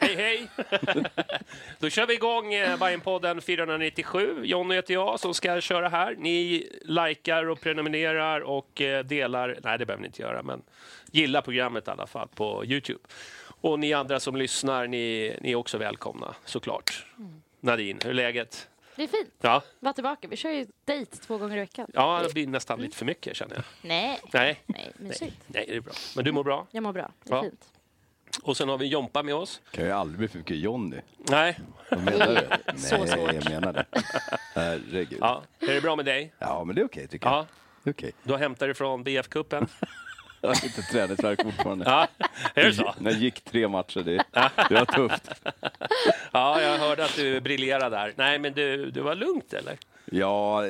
Hej! Då kör vi igång Bajenpodden 497. Jonny heter jag som ska köra här. Ni likar och prenumererar och delar. Nej, det behöver ni inte göra, men gilla programmet i alla fall på YouTube. Och ni andra som lyssnar, ni är också välkomna, såklart. Nadine, hur är läget? Det är fint. Ja. Var tillbaka. Vi kör ju dejt 2 gånger i veckan. Ja, det blir nästan lite för mycket, känner jag. Nej. Nej, det är bra. Men du mår bra? Jag mår bra. Det är fint. Och sen har vi Jompa med oss. Kan jag aldrig bli för mycket Jonny. Nej. Vad menar du? Nej, jag menar det. Herregud. Ja, är det bra med dig? Ja, men det är okej, tycker jag. Det är okej. Du har hämtat dig från BF-kuppen. Jag har inte tränat verk fortfarande. Ja, är det så? När jag gick 3 matcher, det var tufft. Ja, jag hörde att du briljerade där. Nej, men du var lugnt, eller? Ja,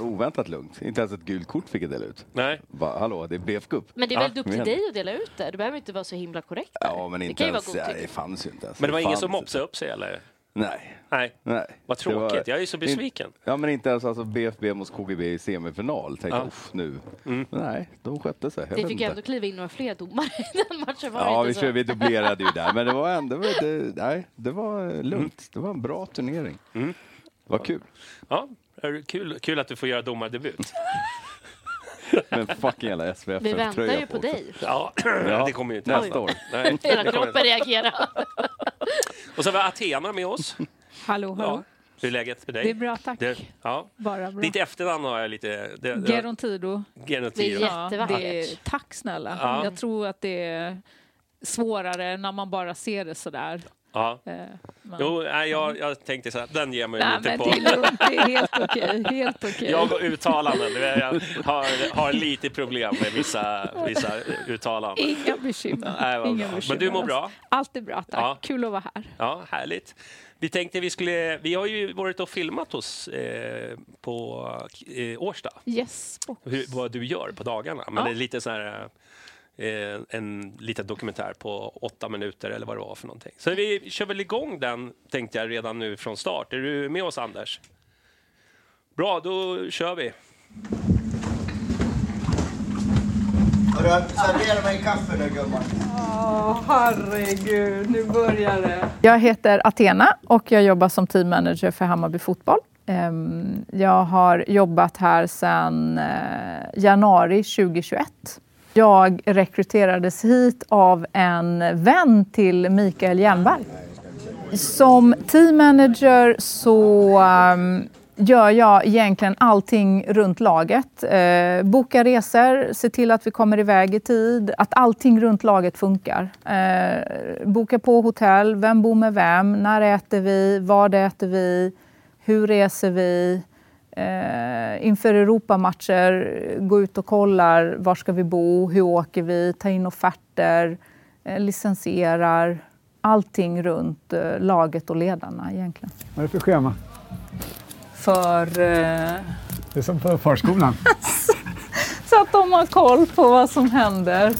oväntat lugnt. Inte ens ett gult kort fick jag dela ut. Nej. Hallå, det är BF-kupp. Men det är väl upp till dig att dela ut det? Du behöver inte vara så himla korrekt. Där. Ja, men inte det ens. Det fanns ju inte ens. Men det var ingen som mopsade upp sig, eller? Nej. Vad tråkigt, jag är så besviken. Ja, men inte ens alltså BFB mot KGB i semifinal. Tänkte, nu. Mm. Nej, de skötte sig. Det fick jag ändå kliva in några fler domare i den matchen. Vi dubblerade ju där. Men det var ändå, det var lugnt. Det var en bra turnering. Mm. Det var kul. Ja, kul att du får göra domardebut. Men fucking jävla SVF. Vi väntar ju på dig. Ja, det kommer ju inte nästa år. Nej, hela kroppen reagerar. Och så var Atena med oss. Hallå. Ja. Hur är läget med dig? Det är bra, tack. Bara bra. Ditt efternamn har jag lite... Gerontido. Det är jättevackert. Tack snälla. Ja. Jag tror att det är svårare när man bara ser det sådär. Ja. Jag tänkte så här, den ger mig lite på. Det är helt okej. Jag och uttalanden, jag har lite problem med vissa uttalanden. Inga bekymmer. Men du mår bra? Allt är bra, tack. Ja. Kul att vara här. Ja, härligt. Vi tänkte vi har ju varit och filmat oss på Årsta. Yes. Vad du gör på dagarna. Men det är lite så här... en liten dokumentär på 8 minuter eller vad det var för någonting. Så vi kör väl igång den, tänkte jag, redan nu från start. Är du med oss, Anders? Bra, då kör vi. Servera mig kaffe nu, gumman. Herregud, nu börjar det. Jag heter Atena och jag jobbar som teammanager för Hammarby fotboll. Jag har jobbat här sedan januari 2021. Jag rekryterades hit av en vän till Mikael Hjernberg. Som teammanager så gör jag egentligen allting runt laget. Boka resor, se till att vi kommer iväg i tid, att allting runt laget funkar. Boka på hotell, vem bor med vem, när äter vi, vad äter vi, hur reser vi. Inför Europamatcher, gå ut och kollar var ska vi bo, hur åker vi, ta in offerter, licensierar, allting runt laget och ledarna egentligen. Vad är det för schema? För... Det är som för förskolan. Så att de har koll på vad som händer.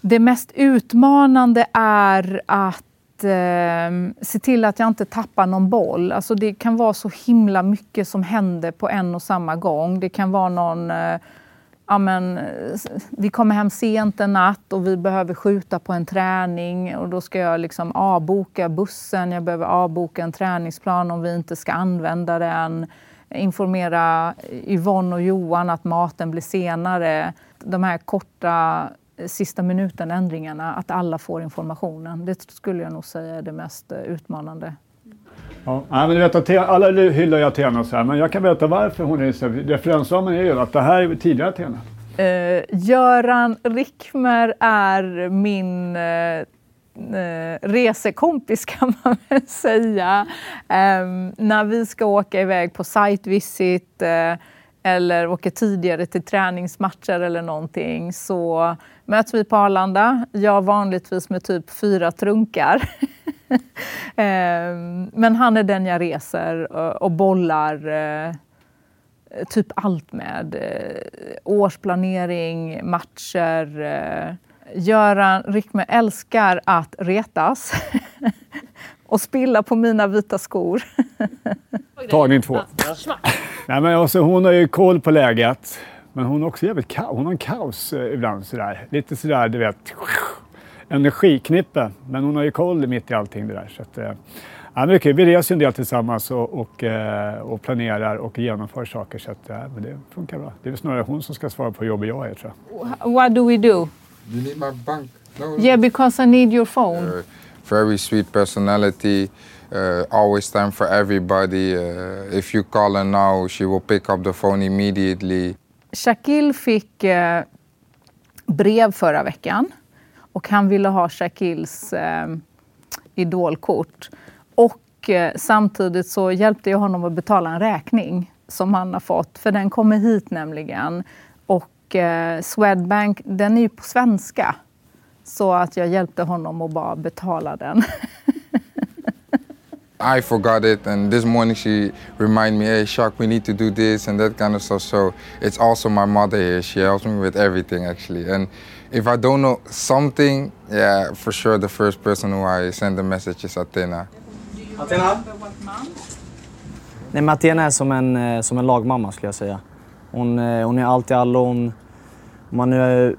Det mest utmanande är att se till att jag inte tappar någon boll. Alltså det kan vara så himla mycket som händer på en och samma gång. Det kan vara någon... vi kommer hem sent en natt och vi behöver skjuta på en träning och då ska jag liksom avboka bussen, jag behöver avboka en träningsplan om vi inte ska använda den, informera Yvonne och Johan att maten blir senare. De här korta sista minuten ändringarna, att alla får informationen, det skulle jag nog säga är det mest utmanande. Ja, men du vet att alla hyllar ju Atena så här, men jag kan berätta varför hon är så här. Referensramen är ju att det här är tidigare Atena. Göran Rickman är min resekompis kan man väl säga. När vi ska åka iväg på site visit eller åka tidigare till träningsmatcher eller någonting, så möts vi på Arlanda. Jag vanligtvis med typ 4 trunkar. Men han är den jag reser och bollar typ allt med. Årsplanering, matcher. Göran Rickman älskar att retas och spilla på mina vita skor. Tagning 2. Nej, men också, hon har ju koll på läget, men hon har också jävligt hon har en kaos ibland sådär. Lite sådär, du vet... energiknippe, men hon har ju koll mitt i allting det där. Så att, vi reser en del tillsammans och planerar och genomför saker, så att, men det funkar bra. Det är snarare hon som ska svara på jobb jag är, tror jag. What do we do? You need my bank. No, yeah, because I need your phone. Very sweet personality, always time for everybody. If you call her now, she will pick up the phone immediately. Shaquille fick brev förra veckan. Och han ville ha Shaquilles idolkort. Och samtidigt så hjälpte jag honom att betala en räkning som han har fått. För den kommer hit nämligen. Och Swedbank, den är ju på svenska. Så att jag hjälpte honom att bara betala den. I forgot it, and this morning she reminded me, hey, Shaq, we need to do this and that kind of stuff. So it's also my mother here. She helps me with everything, actually. And if I don't know something, yeah, for sure the first person who I send the message is Atena. Atena? Nej, men Atena är som en lagmamma, skulle jag säga. Hon är alltid allon. Om man nu är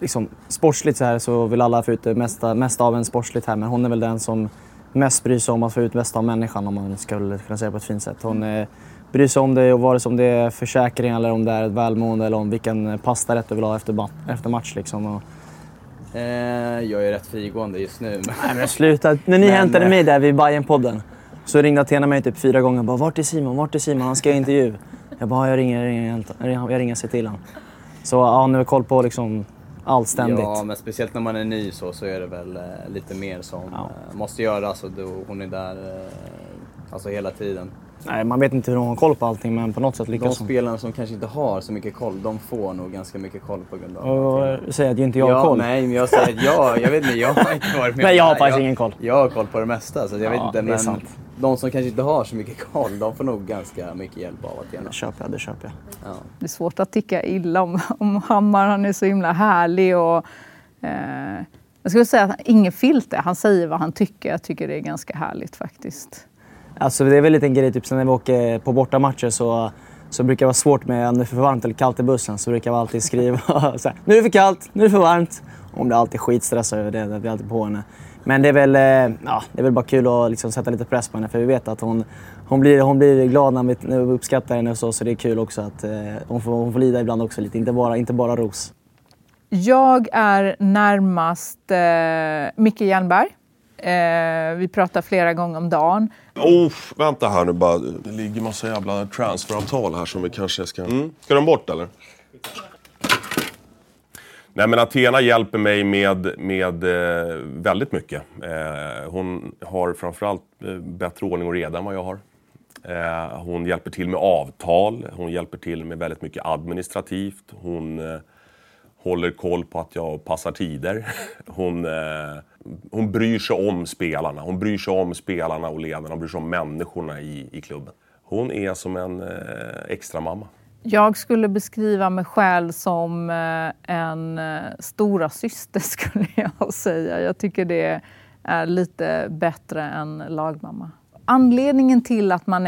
liksom sportsligt så här, så vill alla få ut det mesta av en sportsligt här. Men hon är väl den som... mest bryr sig om att få ut bästa av människan, om man skulle kunna säga på ett fint sätt. Hon bryr sig om det, och vare sig om det är försäkring eller om det är ett välmående eller om vilken pastarätt du vill ha efter match. Liksom. Och, jag är rätt frigående just nu. Nej, men sluta. När ni hämtade mig där vid Bajenpodden så ringde Atena mig typ 4 gånger. Bara, vart är Simon? Han ska ha intervju. Jag bara, jag ringer sig till honom. Så ja, nu har koll på liksom... allständigt. Ja, men speciellt när man är ny så är det väl lite mer som måste göras, och hon är där hela tiden. Nej, man vet inte hur hon har koll på allting, men på något sätt lyckas hon. De spelarna som kanske inte har så mycket koll, de får nog ganska mycket koll på grund av... Och säger att inte jag har koll. Nej, men jag säger att jag vet inte, jag har inte varit med. Nej, jag har faktiskt ingen koll. Jag har koll på det mesta, så jag vet inte, men sant. De som kanske inte har så mycket koll, de får nog ganska mycket hjälp av Atena. Det köper jag. Ja. Det är svårt att tycka illa om Hammar, han är så himla härlig och... jag skulle säga att ingen filter, han säger vad han tycker. Jag tycker det är ganska härligt faktiskt. Alltså det är väl en liten grej, typ sen när vi åker på bortamatcher så brukar det vara svårt med om det är för varmt eller kallt i bussen, så brukar vi alltid skriva så här, nu är det för kallt, nu är det för varmt. Om det är alltid skitstressar över det, vi är alltid på henne. Men det är väl bara kul att liksom sätta lite press på henne, för vi vet att hon blir glad när vi uppskattar henne, så det är kul också att hon får lida ibland också lite, inte bara ros. Jag är närmast Mikael Hjernberg. Vi pratar flera gånger om dagen. Vänta här nu bara. Det ligger massa jävla transferavtal här som vi kanske ska... Ska de bort eller? Nej, men Atena hjälper mig med väldigt mycket. Hon har framförallt bättre ordning och reda än vad jag har. Hon hjälper till med avtal. Hon hjälper till med väldigt mycket administrativt. Hon håller koll på att jag passar tider. Hon bryr sig om spelarna. Hon bryr sig om spelarna och ledarna. Hon bryr sig om människorna i klubben. Hon är som en extra mamma. Jag skulle beskriva mig själv som en stora syster skulle jag säga. Jag tycker det är lite bättre än lagmamma. Anledningen till att man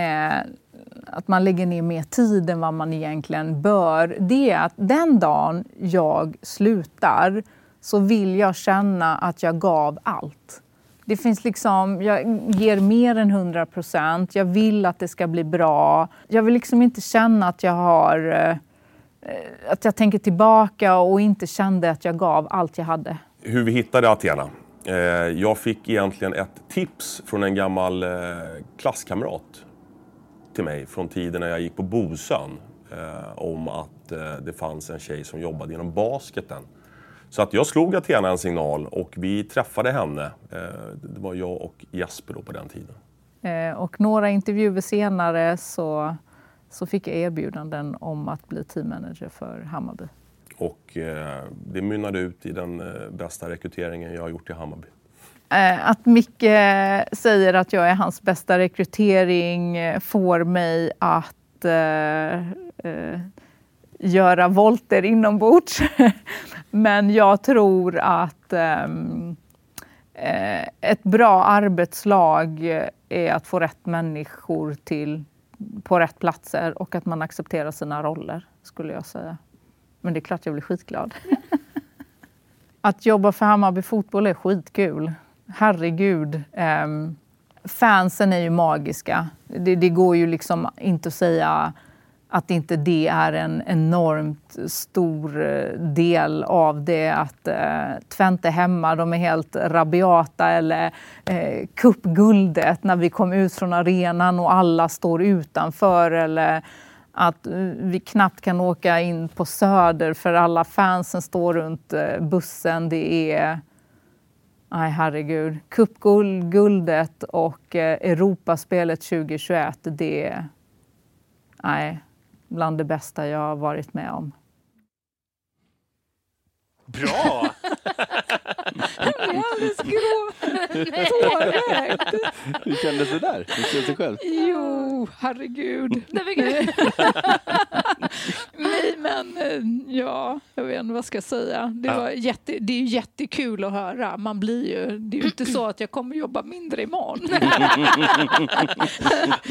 lägger ner mer tid än vad man egentligen bör, det är att den dagen jag slutar så vill jag känna att jag gav allt. Det finns liksom, jag ger mer än 100%. Jag vill att det ska bli bra. Jag vill liksom inte känna att jag tänker tillbaka och inte kände att jag gav allt jag hade. Hur vi hittade Atena. Jag fick egentligen ett tips från en gammal klasskamrat till mig från tiden när jag gick på Bosön om att det fanns en tjej som jobbade inom basketen. Så att jag slog Atena en signal och vi träffade henne. Det var jag och Jesper då på den tiden. Och några intervjuer senare så fick jag erbjudanden om att bli teammanager för Hammarby. Och det mynnade ut i den bästa rekryteringen jag har gjort i Hammarby. Att Micke säger att jag är hans bästa rekrytering får mig att göra volter inombords. Men jag tror att ett bra arbetslag är att få rätt människor på rätt platser och att man accepterar sina roller, skulle jag säga. Men det är klart jag blir skitglad. Att jobba för Hammarby fotboll är skitkul. Herregud. Fansen är ju magiska. Det går ju liksom inte att säga att inte det är en enormt stor del av det. Att Twente hemma, de är helt rabiata. Eller cupguldet när vi kom ut från arenan och alla står utanför. Eller att vi knappt kan åka in på Söder för alla fansen står runt bussen. Det är... Nej, herregud. Cupguldet och Europaspelet 2021, det är... Nej. Bland det bästa jag har varit med om. Bra! Ja, det skrov. Tårvägt. Hur kändes det där? Du kände sig själv? Jo, herregud. Nej, men ja, jag vet inte vad jag ska säga. Det är ju jättekul att höra. Det är ju inte så att jag kommer jobba mindre imorgon.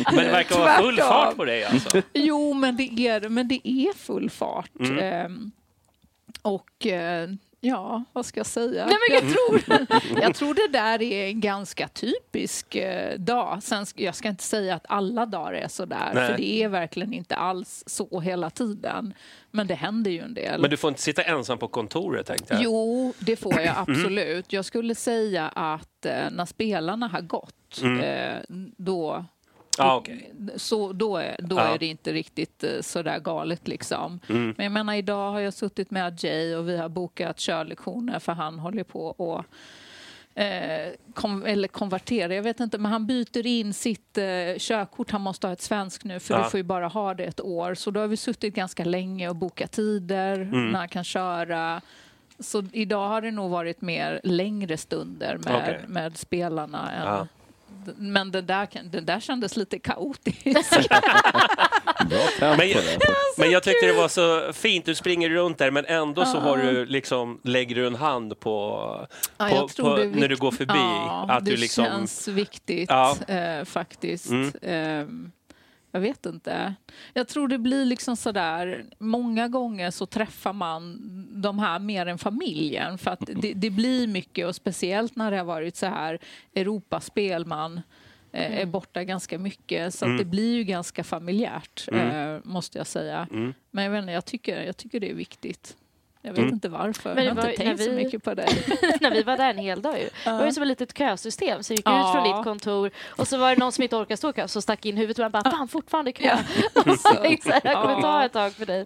Men det verkar vara full fart på dig alltså. Jo, men det är full fart. Och ja, vad ska jag säga? Nej, men jag tror det där är en ganska typisk dag. Sen, jag ska inte säga att alla dagar är så där. Nej. För det är verkligen inte alls så hela tiden. Men det händer ju en del. Men du får inte sitta ensam på kontoret, tänkte jag. Jo, det får jag absolut. Jag skulle säga att när spelarna har gått, då... Ah, okay. Så då är det inte riktigt så där galet liksom. Men jag menar, idag har jag suttit med Jay och vi har bokat körlektioner för han håller på och konvertera, jag vet inte, men han byter in sitt körkort, han måste ha ett svenskt nu för du får ju bara ha det ett år, så då har vi suttit ganska länge och bokat tider när han kan köra. Så idag har det nog varit mer längre stunder med spelarna än men den där kändes lite kaotisk. Men jag tyckte det var så fint. Du springer runt där, men ändå så har du liksom, lägger du en hand på när du går förbi. Att du liksom, känns viktigt faktiskt. Jag vet inte. Jag tror det blir liksom sådär, många gånger så träffar man de här mer än familjen. För att det blir mycket, och speciellt när det har varit så här Europaspel, man är borta ganska mycket. Så att det blir ju ganska familjärt, måste jag säga. Men jag vet inte, jag tycker det är viktigt. Jag vet inte varför. Men jag har inte tänkt så mycket på det. När vi var där en hel dag ju. Det var ju som ett litet kösystem. Så vi gick ut från ditt kontor. Och så var det någon som inte orkade stå kö. Så stack in huvudet och bara, fan, fortfarande kö. Och så tänkte jag, jag kommer ta ett tag för dig.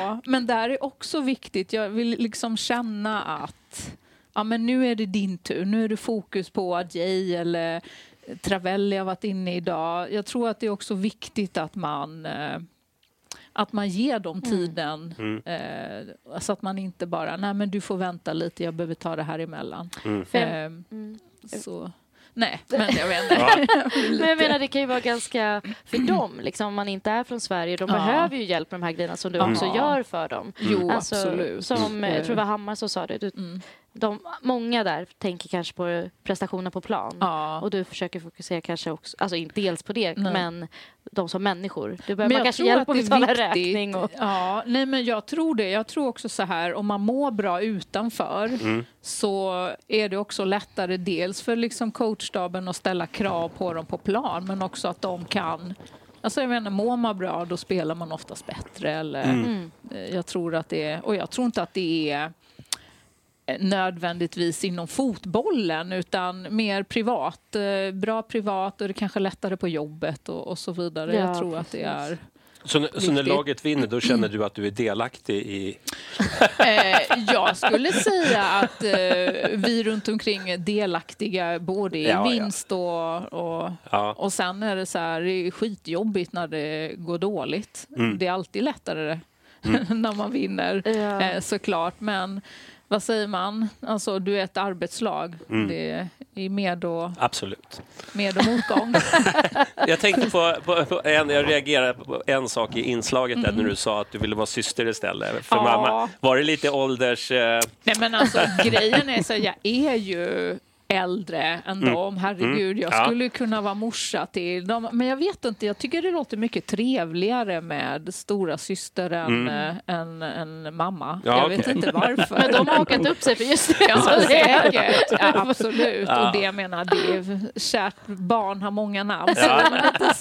Ja, men där är också viktigt. Jag vill liksom känna att ja, men nu är det din tur. Nu är det fokus på att Jay eller Travelli har varit inne idag. Jag tror att det är också viktigt att man ger dem tiden så att man inte bara, nej men du får vänta lite, jag behöver ta det här emellan. Så. Nej, men jag menar. Men jag menar, det kan ju vara ganska för dem, liksom, om man inte är från Sverige. De behöver ju hjälp med de här grejerna som du också gör för dem. Jo, alltså, absolut. Som jag tror det var Hammar som sa det. Många där tänker kanske på prestationer på plan. Ja. Och du försöker fokusera kanske också, alltså inte dels på det, men de som människor. Du behöver man kanske hjälpa med sådana räkning. Ja, nej, men jag tror det. Jag tror också så här, om man mår bra utanför så är det också lättare dels för liksom coachstaben att ställa krav på dem på plan, men också att de kan. Alltså jag menar, mår man bra, då spelar man oftast bättre. Eller, jag tror att det är, och jag tror inte att det är nödvändigtvis inom fotbollen, utan mer privat, bra privat, och det kanske lättare på jobbet och så vidare. Ja, jag tror att det är så när laget vinner, då känner du att du är delaktig i... jag skulle säga att vi runt omkring är delaktiga både i vinst och sen är det så här, det är skitjobbigt när det går dåligt. Det är alltid lättare när man vinner, såklart, men vad säger man? Alltså, du är ett arbetslag. Det är med och... Absolut. Med och motgång. Jag tänkte jag reagerade på en sak i inslaget där när du sa att du ville vara syster istället för mamma. Var det lite ålders... Nej, men alltså, grejen är så, jag är ju äldre än dem. Herregud, jag skulle kunna vara morsa till dem. Men jag vet inte, jag tycker det låter mycket trevligare med stora syster än mamma. Ja, jag vet inte varför. Men de har hakat upp sig för just det. Ja, säkert. Ja, absolut. Ja. Och det jag menar, det är, kärt barn har många namn. Ja. Men inte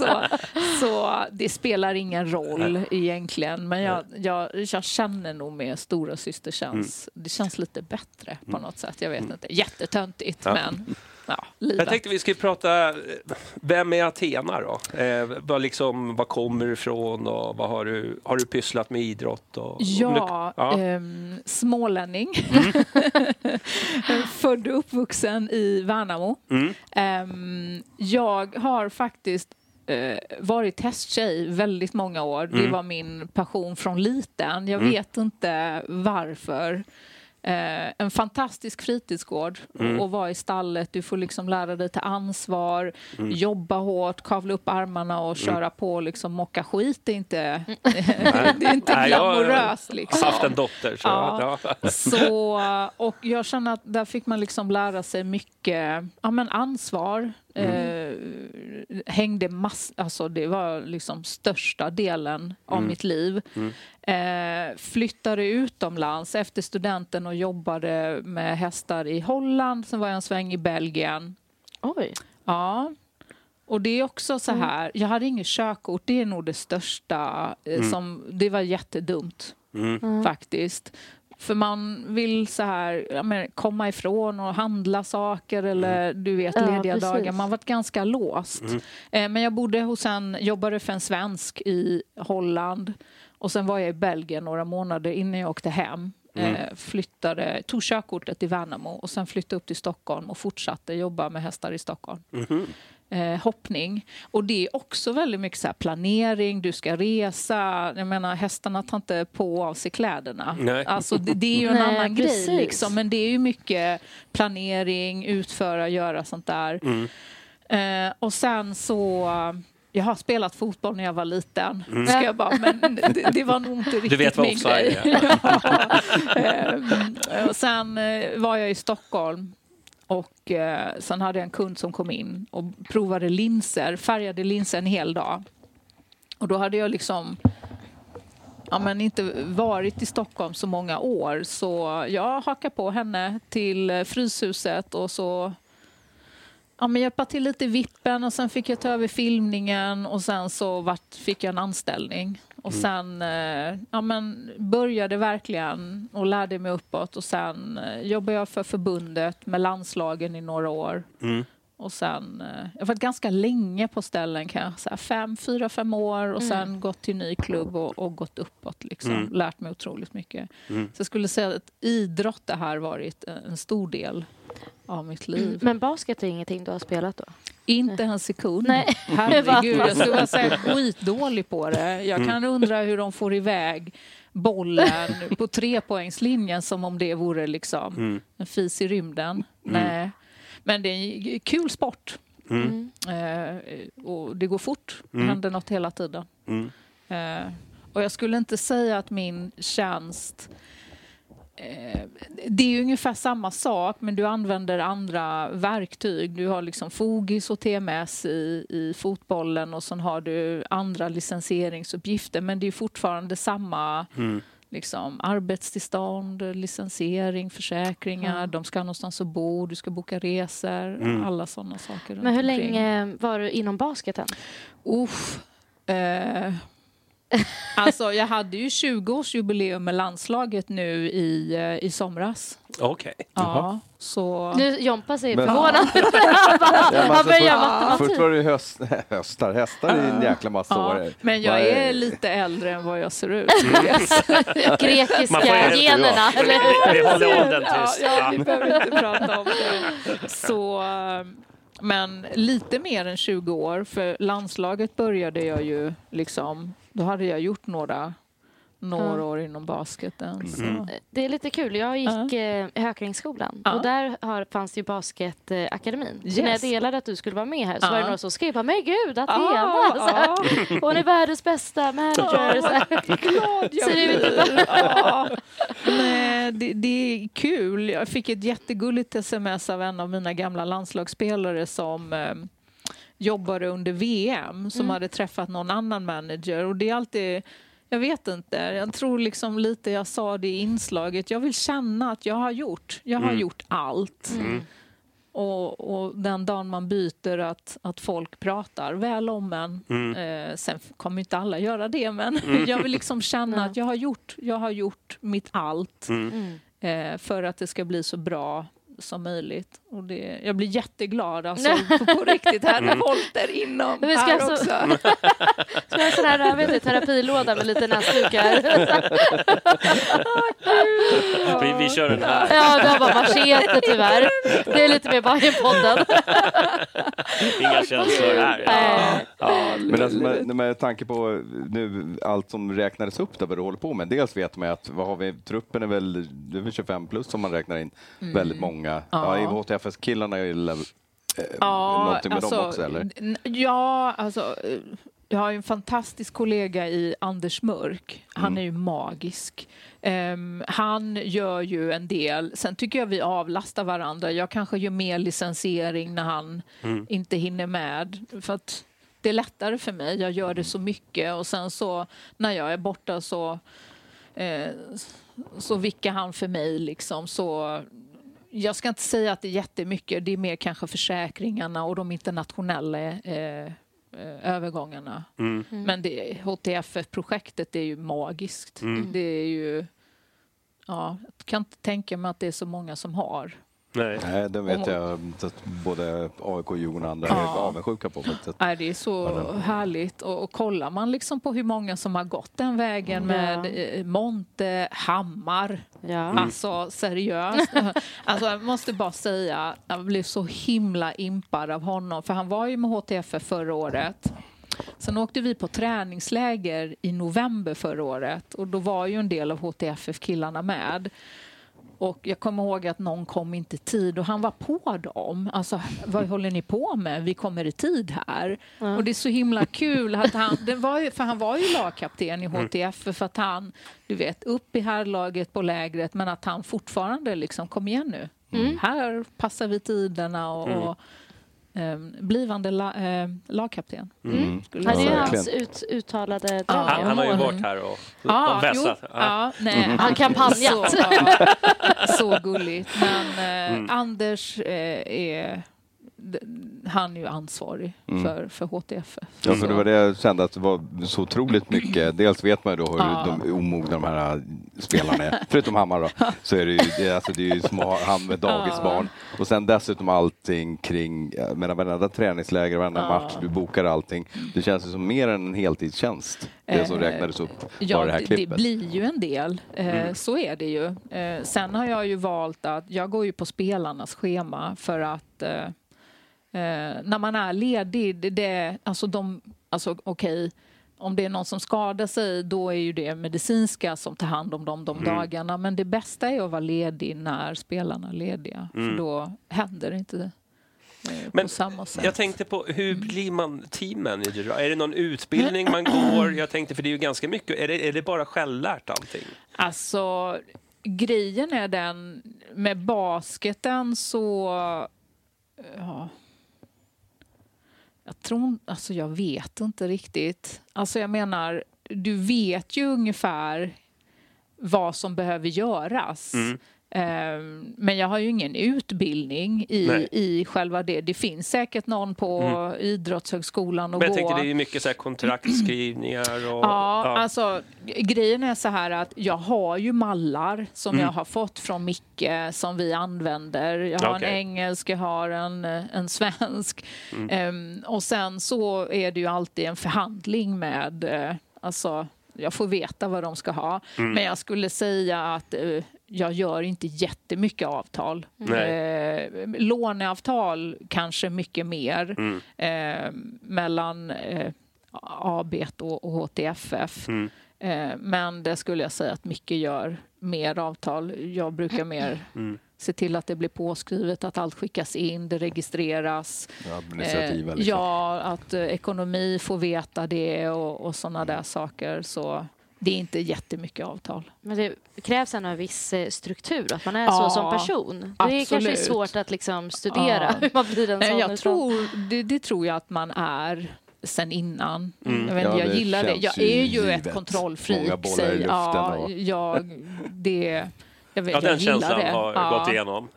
så det spelar ingen roll egentligen. Men jag känner nog med stora syster känns, det känns lite bättre på något sätt. Jag vet inte. Jättetöntigt. Ja. Men, jag tänkte vi skulle prata, vem är Atena då? Vad kommer du ifrån och vad har du pysslat med idrott? Smålänning. Född och uppvuxen i Värnamo. Jag har faktiskt varit hästtjej väldigt många år. Det var min passion från liten. Jag vet inte varför. En fantastisk fritidsgård och vara i stallet, du får liksom lära dig ta ansvar, jobba hårt, kavla upp armarna och köra på, liksom mocka skit, det är inte det är inte glamoröst liksom. Jag har haft en dotter så. Så, och jag känner att där fick man liksom lära sig mycket, men ansvar. Hängde alltså det var liksom största delen av mitt liv. Flyttade utomlands efter studenten och jobbade med hästar i Holland, sen var jag en sväng i Belgien. Oj. Ja. Och det är också så här, jag hade inget körkort, det är nog det största som det var jättedumt faktiskt. För man vill så här, komma ifrån och handla saker eller du vet, lediga dagar. Man varit ganska låst. Men jag jobbade för en svensk i Holland. Och sen var jag i Belgien några månader innan jag åkte hem. Tog körkortet i Värnamo och sen flyttade upp till Stockholm och fortsatte jobba med hästar i Stockholm. Hoppning. Och det är också väldigt mycket så här planering, du ska resa, jag menar hästarna tar inte på av sig kläderna. Nej. Alltså det är ju en annan grej liksom, men det är ju mycket planering, utföra, göra sånt där. Och sen så jag har spelat fotboll när jag var liten. Ska jag bara, men det var nog inte riktigt. Du vet vad offside är. Och sen var jag i Stockholm. Och sen hade jag en kund som kom in och provade linser, färgade linser en hel dag. Och då hade jag liksom inte varit i Stockholm så många år. Så jag hakade på henne till Fryshuset och så hjälpa till lite i vippen. Och sen fick jag ta över filmningen och sen så fick jag en anställning. Och sen började verkligen och lärde mig uppåt. Och sen jobbade jag för förbundet med landslagen i några år. Och sen, jag har varit ganska länge på ställen kanske. Så här 4-5 år och sen gått till ny klubb och gått uppåt liksom. Lärt mig otroligt mycket. Så jag skulle säga att idrott det här varit en stor del av mitt liv. Men basket är ingenting du har spelat då? Inte en sekund. Nej. Herregud, jag skulle vara så här skitdålig på det. Jag kan undra hur de får iväg bollen på 3-poängslinjen som om det vore liksom en fis i rymden. Nej. Men det är en kul sport. Mm. Och det går fort. Det händer något hela tiden. Mm. Och jag skulle inte säga att min tjänst... det är ju ungefär samma sak, men du använder andra verktyg. Du har liksom Fogis och TMS i fotbollen, och sen har du andra licensieringsuppgifter. Men det är ju fortfarande samma liksom, arbetstillstånd, licensiering, försäkringar. De ska någonstans och bo, du ska boka resor, alla sådana saker. Men hur länge var du inom basketen? Alltså jag hade ju 20-årsjubileum med landslaget nu i somras. Okej. Okay. Ja, så... Nu Jompa sig förvånad. Han börjar matematik. Först var det hästar i en jäkla massa år. Men jag är lite äldre än vad jag ser ut. Grekiska generna. Vi håller om den tyst. Ja, vi behöver inte prata om det. Så... Men lite mer än 20 år, för landslaget började jag ju liksom, då hade jag gjort några år inom basketen. Så. Det är lite kul, jag gick Hökringsskolan och där fanns det ju basketakademin. Yes. När jag delade att du skulle vara med här så var det några som skrev, men gud, Atena! Hon är världens bästa manager. Glad jag blir! Nej, det är kul. Jag fick ett jättegulligt sms av en av mina gamla landslagsspelare som... jobbade under VM som hade träffat någon annan manager, och det är alltid, jag vet inte, jag tror liksom lite jag sa det i inslaget, jag vill känna att jag har gjort allt och den dagen man byter att folk pratar väl om en sen kommer inte alla göra det, men jag vill liksom känna att jag har gjort mitt allt för att det ska bli så bra som möjligt, och det, jag blir jätteglad alltså, på riktigt här med volter inom vi ska här också. Ska jag sån här, jag vet inte, terapilåda med lite näsdukar. Vi kör den här. Ja, det var bara machete tyvärr. Det är lite mer Bajenpodden. Inga känslor här. Ja. Men alltså, med tanke på nu allt som räknades upp där vad du håller på med, dels vet man att vad har vi, truppen är väl 25 plus som man räknar in väldigt många. Ja, i HTFS-killarna är ju någonting med alltså, dem också, eller? Ja, alltså jag har ju en fantastisk kollega i Anders Mörk. Han är ju magisk. Han gör ju en del. Sen tycker jag vi avlastar varandra. Jag kanske gör mer licensiering när han inte hinner med. För att det är lättare för mig. Jag gör det så mycket. Och sen så, när jag är borta så vickar han för mig liksom, så... Jag ska inte säga att det är jättemycket. Det är mer kanske försäkringarna och de internationella övergångarna. Men HTF-projektet är ju magiskt. Det är ju... Ja, jag kan inte tänka mig att det är så många som har. Nej, det vet jag att både AIK och Johan och andra är avundsjuka på. Nej, det är så härligt. Och kollar man liksom på hur många som har gått den vägen med Monte, Hammar. Ja. Alltså, seriöst. Alltså, jag måste bara säga, jag blev så himla impad av honom. För han var ju med HTF förra året. Sen åkte vi på träningsläger i november förra året. Och då var ju en del av HTF-killarna med. Och jag kommer ihåg att någon kom inte i tid och han var på dem. Alltså, vad håller ni på med? Vi kommer i tid här. Mm. Och det är så himla kul att han... han var ju lagkapten i HTF för att han, du vet, upp i här laget på lägret. Men att han fortfarande liksom, kom igen nu. Här passar vi tiderna och blivande lagkapten. Han är hans uttalade dröm. Han har ju varit här och vässat. Han kampanjat. Så gulligt. Men Anders är... Han är ju ansvarig för HTF. Ja, för det var det jag kände, att det var så otroligt mycket. Dels vet man ju då hur de omogna de här spelarna är. Förutom Hammar då. Så är det ju, det är ju små dagisbarn. Och sen dessutom allting kring varenda träningsläger, varenda match. Du bokar allting. Det känns ju som mer än en heltidstjänst. Det som räknades upp var det här klippet. Det blir ju en del. Så är det ju. Sen har jag ju valt att... Jag går ju på spelarnas schema för att... när man är ledig, okej, om det är någon som skadar sig, då är ju det medicinska som tar hand om dem de dagarna. Men det bästa är att vara ledig när spelarna är lediga. För då händer det inte Men samma sätt. Jag tänkte på, hur blir man teammanager? Är det någon utbildning man går? Jag tänkte, för det är ju ganska mycket. Är det bara självlärt allting? Alltså, grejen är den med basketen så... Ja. Jag tror, alltså jag vet inte riktigt. Alltså jag menar, du vet ju ungefär vad som behöver göras. Mm. Men jag har ju ingen utbildning i själva det. Det finns säkert någon på idrottshögskolan att gå. Men jag tänkte, det är mycket så här kontraktskrivningar. Och, ja, alltså grejen är så här att jag har ju mallar som jag har fått från Micke som vi använder. Jag har en engelsk, jag har en svensk. Och sen så är det ju alltid en förhandling med... alltså, jag får veta vad de ska ha. Men jag skulle säga att... jag gör inte jättemycket avtal. Låneavtal kanske mycket mer mellan ABET och HTFF. Men det skulle jag säga att Micke gör mer avtal. Jag brukar mer se till att det blir påskrivet, att allt skickas in, det registreras. Administrativa liksom. Ja, att ekonomi får veta det och sådana där saker. Så... Det är inte jättemycket avtal. Men det krävs en viss struktur, att man är så som person. Det är kanske svårt att liksom studera hur man blir en sån. Det tror jag att man är sen innan. Jag gillar det. Jag är ju givet. Ett kontrollfreak. Jag känslan det. Har gått igenom.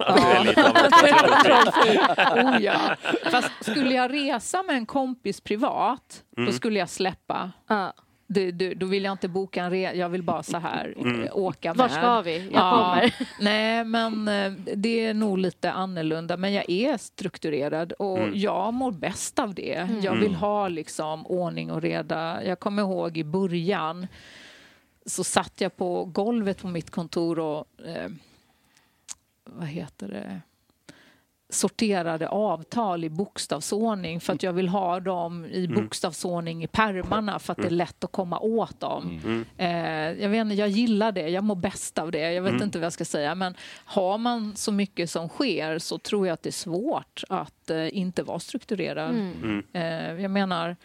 Fast skulle jag resa med en kompis privat, då skulle jag släppa... Då vill jag inte boka en resa. Jag vill bara så här åka med. Var ska vi? Jag kommer. Nej, men det är nog lite annorlunda. Men jag är strukturerad och jag mår bäst av det. Jag vill ha liksom ordning och reda. Jag kommer ihåg i början så satt jag på golvet på mitt kontor och sorterade avtal i bokstavsordning för att jag vill ha dem i bokstavsordning i pärmarna för att det är lätt att komma åt dem. Jag vet inte, jag gillar det. Jag mår bäst av det. Jag vet inte vad jag ska säga, men har man så mycket som sker så tror jag att det är svårt att inte vara strukturerad. Jag menar,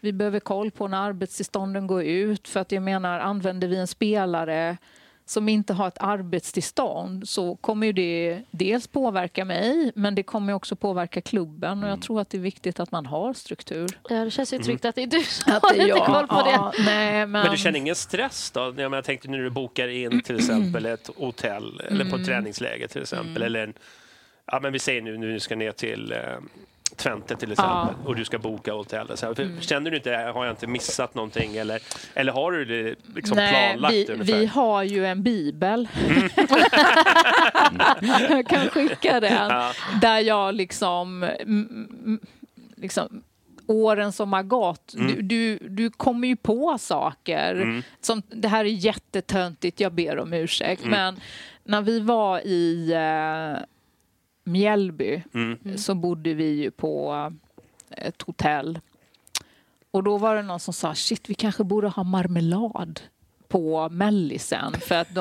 vi behöver koll på när arbetstillstånden går ut, för att jag menar, använder vi en spelare som inte har ett arbetstillstånd så kommer ju det dels påverka mig, men det kommer också påverka klubben, och jag tror att det är viktigt att man har struktur. Ja, det känns ju tryggt att det är du som har lite koll på det. Nej, men du känner ingen stress då? Jag tänkte när du bokar in till exempel ett hotell eller på ett träningsläge till exempel, eller vi säger nu ska ner till Twente till exempel, och du ska boka hotell. Känner du inte, har jag inte missat någonting? Eller har du det liksom planlagt? Nej, vi har ju en bibel. Jag kan skicka den. Där jag liksom åren som har gått, du kommer ju på saker. Som, det här är jättetöntigt, jag ber om ursäkt. Men när vi var i... Mjällby så bodde vi ju på ett hotell, och då var det någon som sa, shit, vi kanske borde ha marmelad på mellisen, för att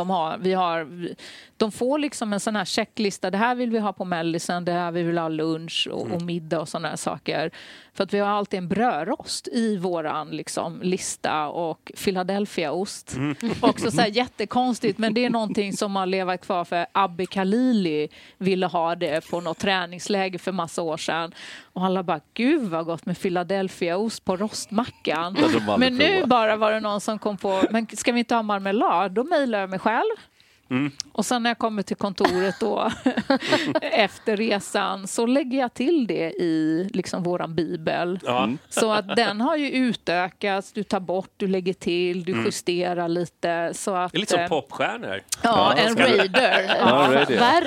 de får liksom en sån här checklista, det här vill vi ha på mellisen, det här vi vill ha lunch och middag och såna här saker, för att vi har alltid en brödrost i våran lista, och Philadelphiaost också så här jättekonstigt, men det är någonting som har levat kvar, för Abbe Khalili ville ha det på något träningsläge för massa år sedan, och alla bara, gud vad gott med Philadelphiaost på rostmackan. Men nu bara var det någon som kom på, men ska vi inte ha marmelad? Då mejlar jag mig själv. Och sen när jag kommer till kontoret då efter resan, så lägger jag till det i våran bibel. Så att den har ju utökats, du tar bort, du lägger till, du justerar lite, så att det är lite som popstjärnor. Ja, en raider.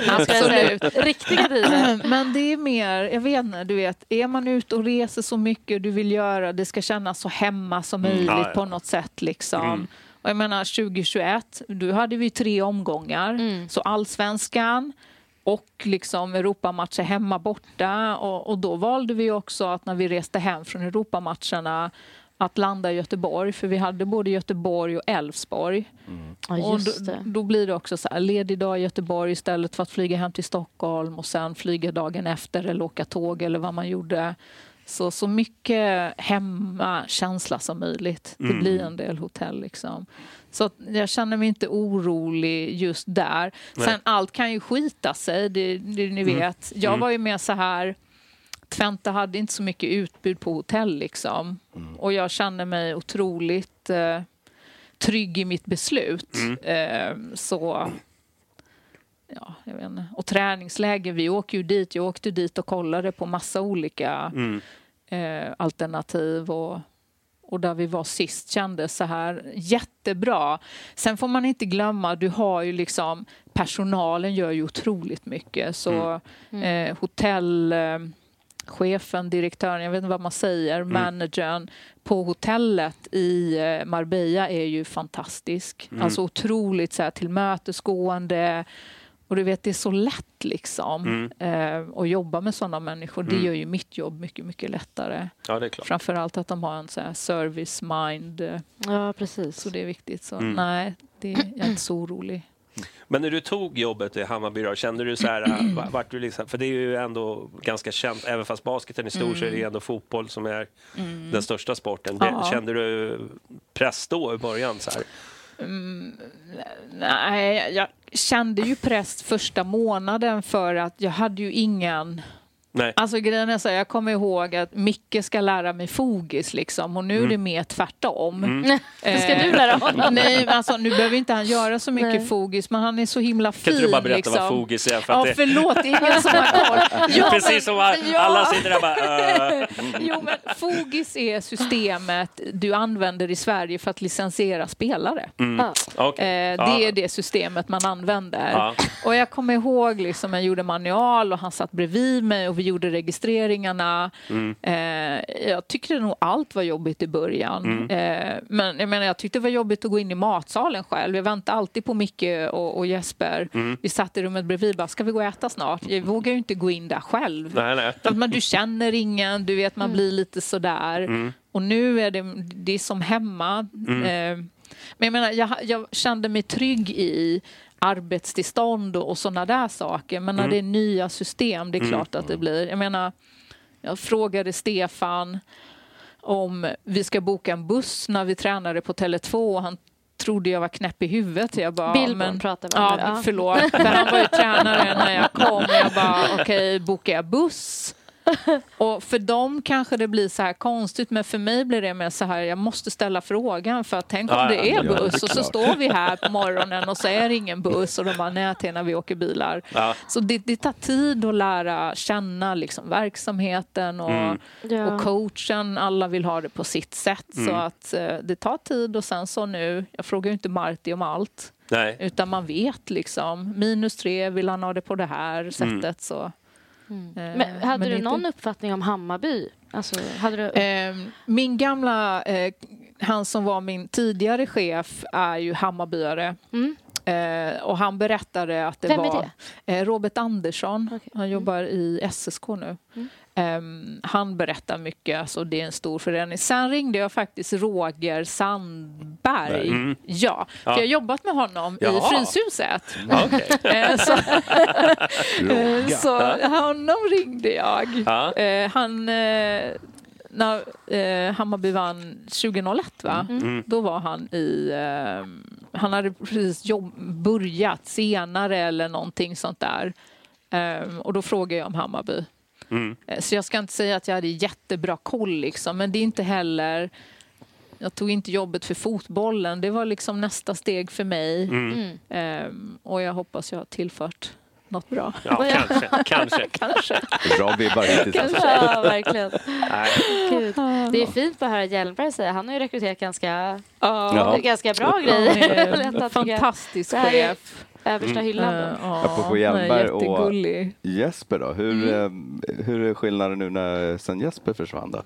Absolut. Riktiga raider. Men det är mer, jag vet inte, du vet, är man ute och reser så mycket, du vill göra, det ska kännas så hemma som möjligt på något sätt Och jag menar, 2021, då hade vi 3 omgångar. Så allsvenskan och Europamatcher hemma borta. Och då valde vi också att när vi reste hem från Europamatcherna att landa i Göteborg, för vi hade både Göteborg och Älvsborg. Mm. Ja, just det. Och då blir det också så här, ledig dag i Göteborg istället för att flyga hem till Stockholm och sen flyga dagen efter eller åka tåg eller vad man gjorde. Så mycket hemmakänsla som möjligt. Det blir en del hotell liksom. Så jag känner mig inte orolig just där. Nej. Sen allt kan ju skita sig, det ni vet. Jag var ju med så här, Twente hade inte så mycket utbud på hotell liksom. Och jag känner mig otroligt trygg i mitt beslut. Så... Ja, jag vet inte. Och träningsläger, vi åker ju dit. Jag åkte dit och kollade på massa olika alternativ. Och där vi var sist kändes så här jättebra. Sen får man inte glömma, du har ju liksom... Personalen gör ju otroligt mycket. Så hotellchefen, direktören, jag vet inte vad man säger, managern på hotellet i Marbella är ju fantastisk. Alltså otroligt så här, tillmötesgående... Och du vet, det är så lätt liksom att jobba med sådana människor. Det gör ju mitt jobb mycket, mycket lättare. Ja, det är klart. Framförallt att de har en så här service mind. Ja, precis. Så det är viktigt. Så nej, det är inte så orolig. Men när du tog jobbet i Hammarby då, kände du så här, vart du liksom, för det är ju ändå ganska känt, även fast basketen är stor så är det ändå fotboll som är den största sporten. Ja. Kände du press då i början så här? Nej, jag kände ju press första månaden för att jag hade ju ingen... Nej. Alltså grejen är så här, jag kommer ihåg att Micke ska lära mig fogis liksom, och nu är det mer tvärtom. Ska du lära honom? Nej, alltså nu behöver inte han göra så mycket fogis, men han är så himla fin. Kan inte du bara berätta liksom vad fogis är? För att förlåt, det är ingen som har koll. Ja, precis som alla sitter där bara... Jo, men fogis är systemet du använder i Sverige för att licensiera spelare. Okay. Det är det systemet man använder. Och jag kommer ihåg liksom, jag gjorde manual och han satt bredvid mig och vi gjorde registreringarna. Jag tyckte nog allt var jobbigt i början. Men jag menar, jag tyckte det var jobbigt att gå in i matsalen själv. Jag väntade alltid på Micke och Jesper. Vi satt i rummet bredvid, bara, ska vi gå och äta snart? Jag vågar ju inte gå in där själv. Nej. Men du känner ingen, du vet, man blir lite sådär. Och nu är det är som hemma. Men jag menar, jag kände mig trygg i arbetstillstånd och sådana där saker. Men när det är nya system, det är klart att det blir. Jag menar, jag frågade Stefan om vi ska boka en buss när vi tränade på Tele2. Han trodde jag var knäpp i huvudet. Jag bara, Billborn pratade med mig. Ja, förlåt. För han var ju tränare när jag kom. Jag bara, okej, bokar jag buss? Och för dem kanske det blir så här konstigt, men för mig blir det mer så här, jag måste ställa frågan, för att tänk om det är buss, det är och så står vi här på morgonen och så är det ingen buss och de bara, nej Atena, vi åker bilar. Så det tar tid att lära känna liksom verksamheten och coachen, alla vill ha det på sitt sätt, så att det tar tid. Och sen så nu, jag frågar ju inte Marti om allt, utan man vet liksom, -3 vill han ha det på det här sättet, så. Men hade du någon uppfattning om Hammarby? Alltså, hade du... Min gamla, han som var min tidigare chef är ju Hammarbyare. Och han berättade att det Vem var det? Robert Andersson. Okay. Han jobbar i SSK nu. Han berättar mycket, alltså det är en stor förändring. Sen ringde jag faktiskt Roger Sandberg. För jag har jobbat med honom i Fryshuset. Så honom ringde jag. När Hammarby vann 2001, va? Då var han i... han hade precis börjat senare eller någonting sånt där. Och då frågade jag om Hammarby. Så jag ska inte säga att jag hade jättebra koll liksom, men det är inte heller... Jag tog inte jobbet för fotbollen. Det var liksom nästa steg för mig. Och jag hoppas jag har tillfört något bra. Ja, kanske. Bra vibbar hittills. Ja, verkligen. Gud. Det är fint att höra Hjernberg säga. Han har ju rekryterat ganska bra grejer. Fantastisk chef. Översta hyllan. På Hjernberg och Jesper då. Hur är skillnaden nu när sen Jesper försvann då?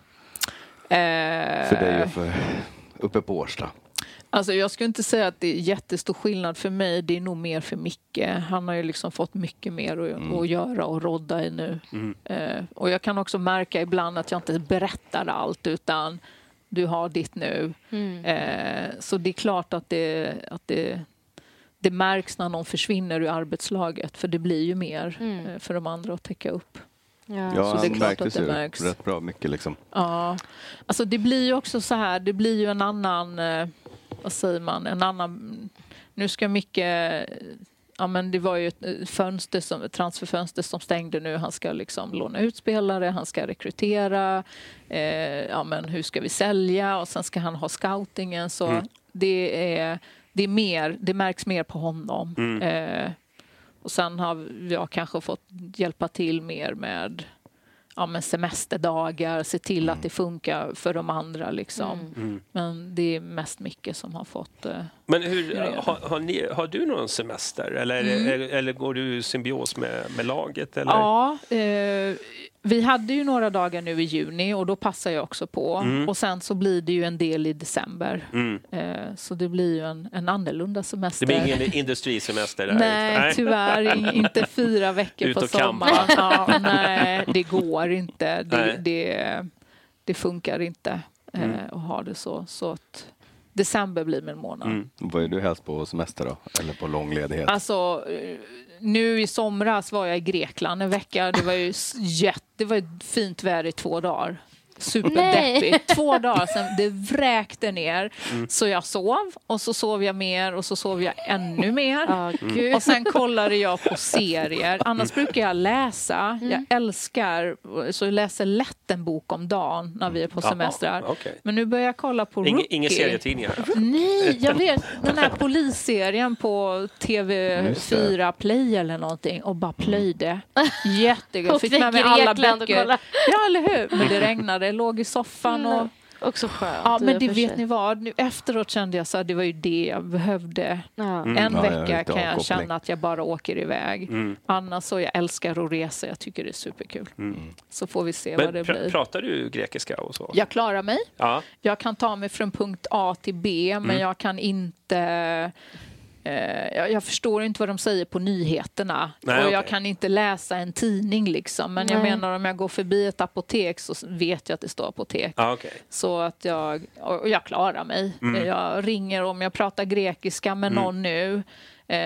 För dig och för uppe på Årsta. Alltså jag skulle inte säga att det är jättestor skillnad för mig. Det är nog mer för Micke. Han har ju liksom fått mycket mer att göra och rodda i nu. Och jag kan också märka ibland att jag inte berättar allt, utan du har ditt nu. Mm. Så det är klart att det märks när någon försvinner ur arbetslaget. För det blir ju mer för de andra att täcka upp. Ja, så det är klart att det märks. Rätt bra mycket liksom. Ja, alltså det blir ju också så här. Det blir ju en annan, vad säger man, en annan... Nu ska mycket... Ja, men det var ju ett fönster transferfönster som stängde nu. Han ska liksom låna ut spelare, han ska rekrytera. Ja, men hur ska vi sälja? Och sen ska han ha scoutingen. Så det är mer, det märks mer på honom. Mm. Och sen har jag kanske fått hjälpa till mer med semesterdagar. Se till att det funkar för de andra liksom. Mm. Men det är mest mycket som har fått... Men har du någon semester? Eller, eller går du i symbios med laget? Eller? Ja, vi hade ju några dagar nu i juni och då passar jag också på. Och sen så blir det ju en del i december. Så det blir ju en annorlunda semester. Det blir ingen industrisemester där? Nej, tyvärr. Inte 4 veckor på sommaren. Ja, nej, det går inte. Det funkar inte att ha det så. Så att... December blir min månad. Vad är du helst på semester då? Eller på långledighet? Alltså, nu i somras var jag i Grekland en vecka. Det var ju fint väder i 2 dagar. Superdeppigt. 2 dagar sedan det vräkte ner. Så jag sov. Och så sov jag mer. Och så sov jag ännu mer. Och sen kollade jag på serier. Annars brukar jag läsa. Jag älskar. Så jag läser lätt en bok om dagen när vi är på semestrar. Okay. Men nu börjar jag kolla på Rookie. Ingen serietidningar. Nej, jag vet. Den här polisserien på TV4 Play eller någonting. Och bara plöjde. Jättegott. Fick med mig alla böcker. Ja, eller hur? Men det regnade. Jag låg i soffan och... Också skönt. Ja, men det vet ni vad. Nu efteråt kände jag så att det var ju det jag behövde. En vecka kan jag känna att jag bara åker iväg. Annars så jag älskar att resa. Jag tycker det är superkul. Så får vi se vad det blir. Pratar du grekiska och så? Jag klarar mig. Ja. Jag kan ta mig från punkt A till B. Men jag kan inte... Jag förstår inte vad de säger på nyheterna. Nej, och jag kan inte läsa en tidning liksom. Men jag menar om jag går förbi ett apotek så vet jag att det står apotek. Ah, okay. Så att jag klarar mig. Jag ringer om jag pratar grekiska med någon nu.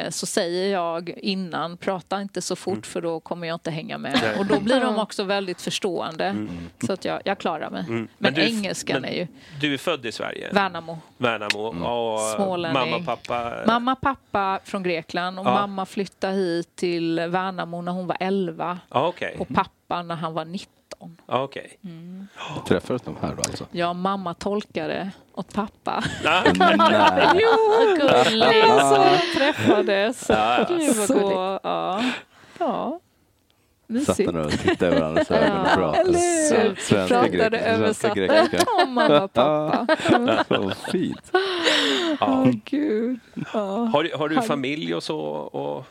Så säger jag innan, prata inte så fort för då kommer jag inte hänga med. Och då blir de också väldigt förstående. Så att jag klarar mig. Men engelskan är ju... Du är född i Sverige? Värnamo. Och mamma och pappa? Mamma och pappa från Grekland. Och mamma flyttade hit till Värnamo när hon var 11. Okay. Och pappa när han var 19. Okej. Träffades de här då alltså? Ja, mamma tolkade åt pappa. Jo, så träffades. Så. Satt och tittade över varandra så ögonen och pratade. Svenska grekiska. Ja, mamma och pappa. Så fint. Åh gud. Har du familj och så? Och...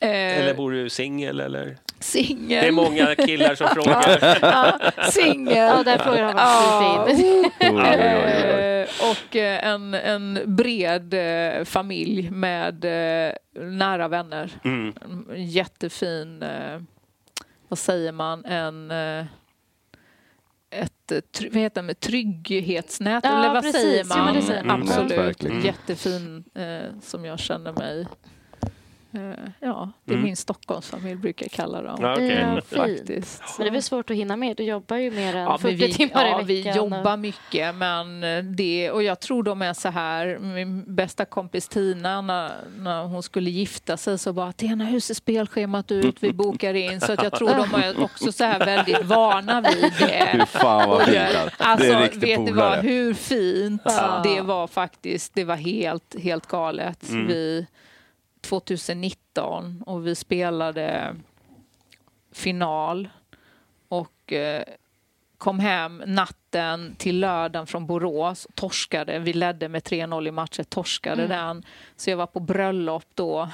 Eller bor du singel eller? Singel. Det är många killar som frågar. Singel. Ja, där frågar han och en bred familj med nära vänner. Jättefin, vad säger man, ett trygghetsnät eller vad precis, säger man? Absolut. Jättefin som jag känner mig. Ja, det är min Stockholmsfamilj brukar jag kalla dem. Ja, faktiskt. Men det är väl svårt att hinna med. Du jobbar ju mer än 40 timmar i veckan. Ja, vi jobbar mycket. Men det, och jag tror de är så här. Min bästa kompis Tina, när hon skulle gifta sig så bara, Atena, hur ser spelschemat ut? Vi bokar in. Så att jag tror de är också så här väldigt vana vid det. Hur fan vad fint. Alltså, vet du vad, hur fint. Det var faktiskt, det var helt galet. 2019 och vi spelade final och kom hem natten till lördagen från Borås, torskade, vi ledde med 3-0 i matchen, torskade den, så jag var på bröllop då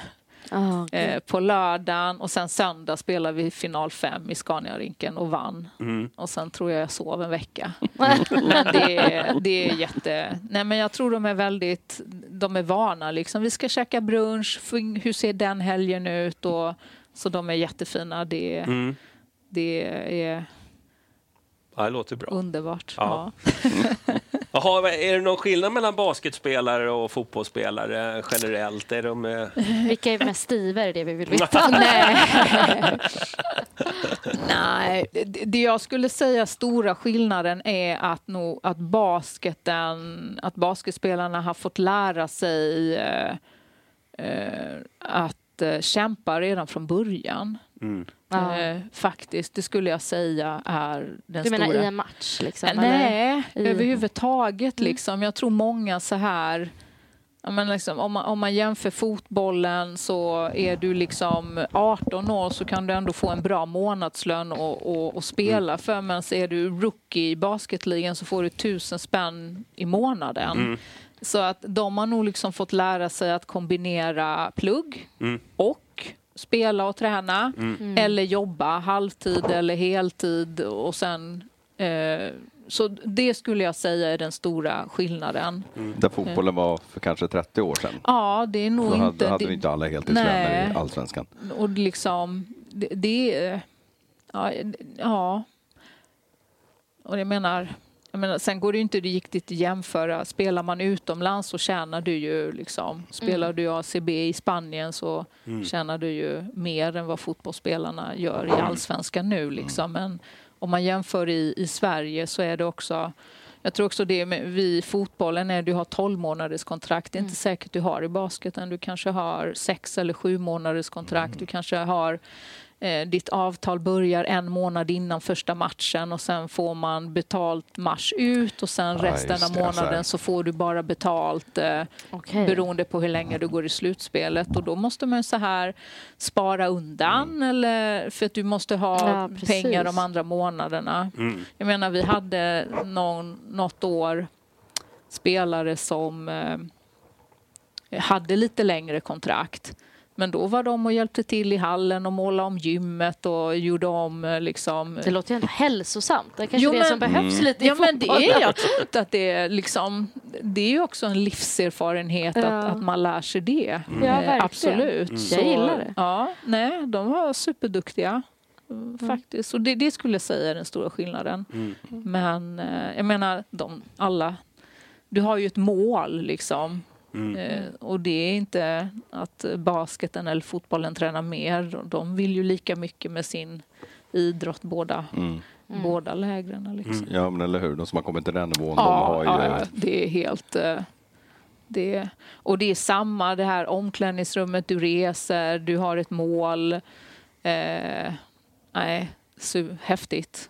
på lördagen och sen söndag spelade vi final 5 i Scaniarinken och vann och sen tror jag sov en vecka men det är jätte... Nej, men jag tror de är väldigt, de är vana liksom, vi ska käka brunch, hur ser den helgen ut och, så de är jättefina, det är det låter bra. Underbart. Ja. Jaha, är det någon skillnad mellan basketspelare och fotbollsspelare generellt? Är de... Vilka är mest stiva, är det vi vill veta? Nej. Nej, det jag skulle säga stora skillnaden är att, nog, att basketspelarna har fått lära sig att kämpa redan från början. Mm. Faktiskt, det skulle jag säga är den stora... Du menar i en match? Liksom, nej, eller? Överhuvudtaget. Liksom. Jag tror många så här... Men liksom, om man jämför fotbollen så är du liksom 18 år så kan du ändå få en bra månadslön och spela för. Men så är du rookie i basketligan så får du 1000 spänn i månaden. Mm. Så att de har nog liksom fått lära sig att kombinera plugg och spela och träna eller jobba halvtid eller heltid och sen så det skulle jag säga är den stora skillnaden. Där fotbollen var för kanske 30 år sedan. Ja, det är nog då inte... hade vi inte alla heltidslöner i Allsvenskan. Och liksom, det ja. Och jag menar, sen går det ju inte riktigt att jämföra. Spelar man utomlands så tjänar du ju liksom... Spelar du ACB i Spanien så tjänar du ju mer än vad fotbollsspelarna gör i Allsvenskan nu. Liksom. Men om man jämför i Sverige så är det också... Jag tror också det med, vi i fotbollen när du har 12-månaders kontrakt. Det är inte säkert du har i basketen. Du kanske har 6 eller 7 månaders kontrakt. Du kanske har... ditt avtal börjar en månad innan första matchen och sen får man betalt mars ut och sen resten av månaden så får du bara betalt beroende på hur länge du går i slutspelet och då måste man så här spara undan eller för att du måste ha pengar de andra månaderna. Jag menar vi hade något år spelare som hade lite längre kontrakt. Men då var de och hjälpte till i hallen och målade om gymmet och gjorde om liksom... Det låter ju inte hälsosamt. Det är kanske det som behövs lite i fotboll. Men det är, jag tror inte att det är liksom... Det är ju också en livserfarenhet att man lär sig det. Ja, verkligen. Absolut. Så, jag gillar det. Ja, nej, de var superduktiga faktiskt. Och det skulle jag säga är den stora skillnaden. Men jag menar, alla... Du har ju ett mål liksom... Och det är inte att basketen eller fotbollen tränar mer. De vill ju lika mycket med sin idrott, båda lägren. Liksom. Ja, men eller hur? De som har kommit till den nivån, de har ju... Ja, det är helt... Och det är samma, det här omklädningsrummet. Du reser, du har ett mål. Häftigt.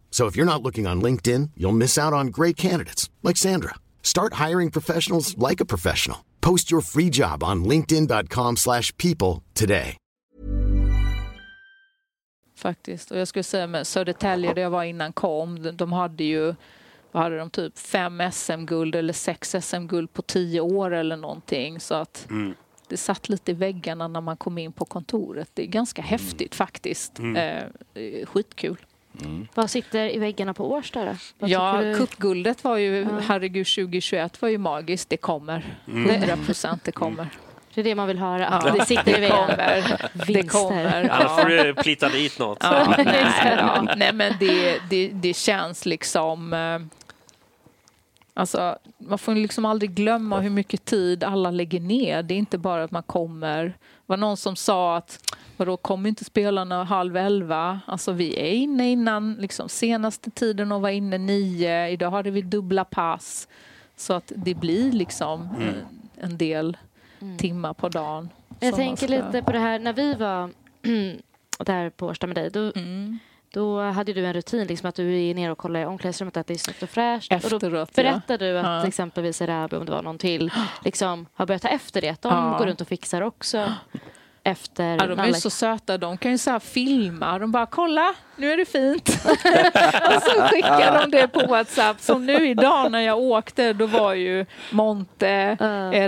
So if you're not looking on LinkedIn, you'll miss out on great candidates like Sandra. Start hiring professionals like a professional. Post your free job on linkedin.com/people today. faktiskt. Och jag skulle säga med Södertälje, där jag var innan kom, de hade ju, vad hade de, typ 5 SM-guld eller 6 SM-guld på 10 år eller någonting. Så att det satt lite i väggarna när man kom in på kontoret. Det är ganska häftigt faktiskt. Skitkul. Vad sitter i väggarna på Årsta då? Vad tycker du? Cupguldet var ju, herregud, 2021 var ju magiskt. Det kommer. 100% det kommer. Det är det man vill höra. Ja, det sitter i väggarna. Det kommer. Annars får du plita dit något. Ja, nej, men det känns liksom... Alltså, man får liksom aldrig glömma hur mycket tid alla lägger ner. Det är inte bara att man kommer. Det var någon som sa att vadå, kommer inte spelarna 22:30? Alltså vi är inne innan liksom, senaste tiden och var inne 9. Idag hade vi dubbla pass. Så att det blir liksom en del timmar på dagen. Jag tänker lite på det här när vi var där på Årsta med dig. Då hade du en rutin liksom, att du är ner och kollar i omklädningsrummet att det är snyggt och fräscht. Efteråt, och då berättade du att till exempelvis Rabi, om det var någon till, liksom, har börjat ta efter det. Att de går runt och fixar också efter. Ja, de är så söta. De kan ju så här filma. De bara, kolla, nu är det fint. Och så skickar de det på WhatsApp. Som nu idag när jag åkte, då var ju Monte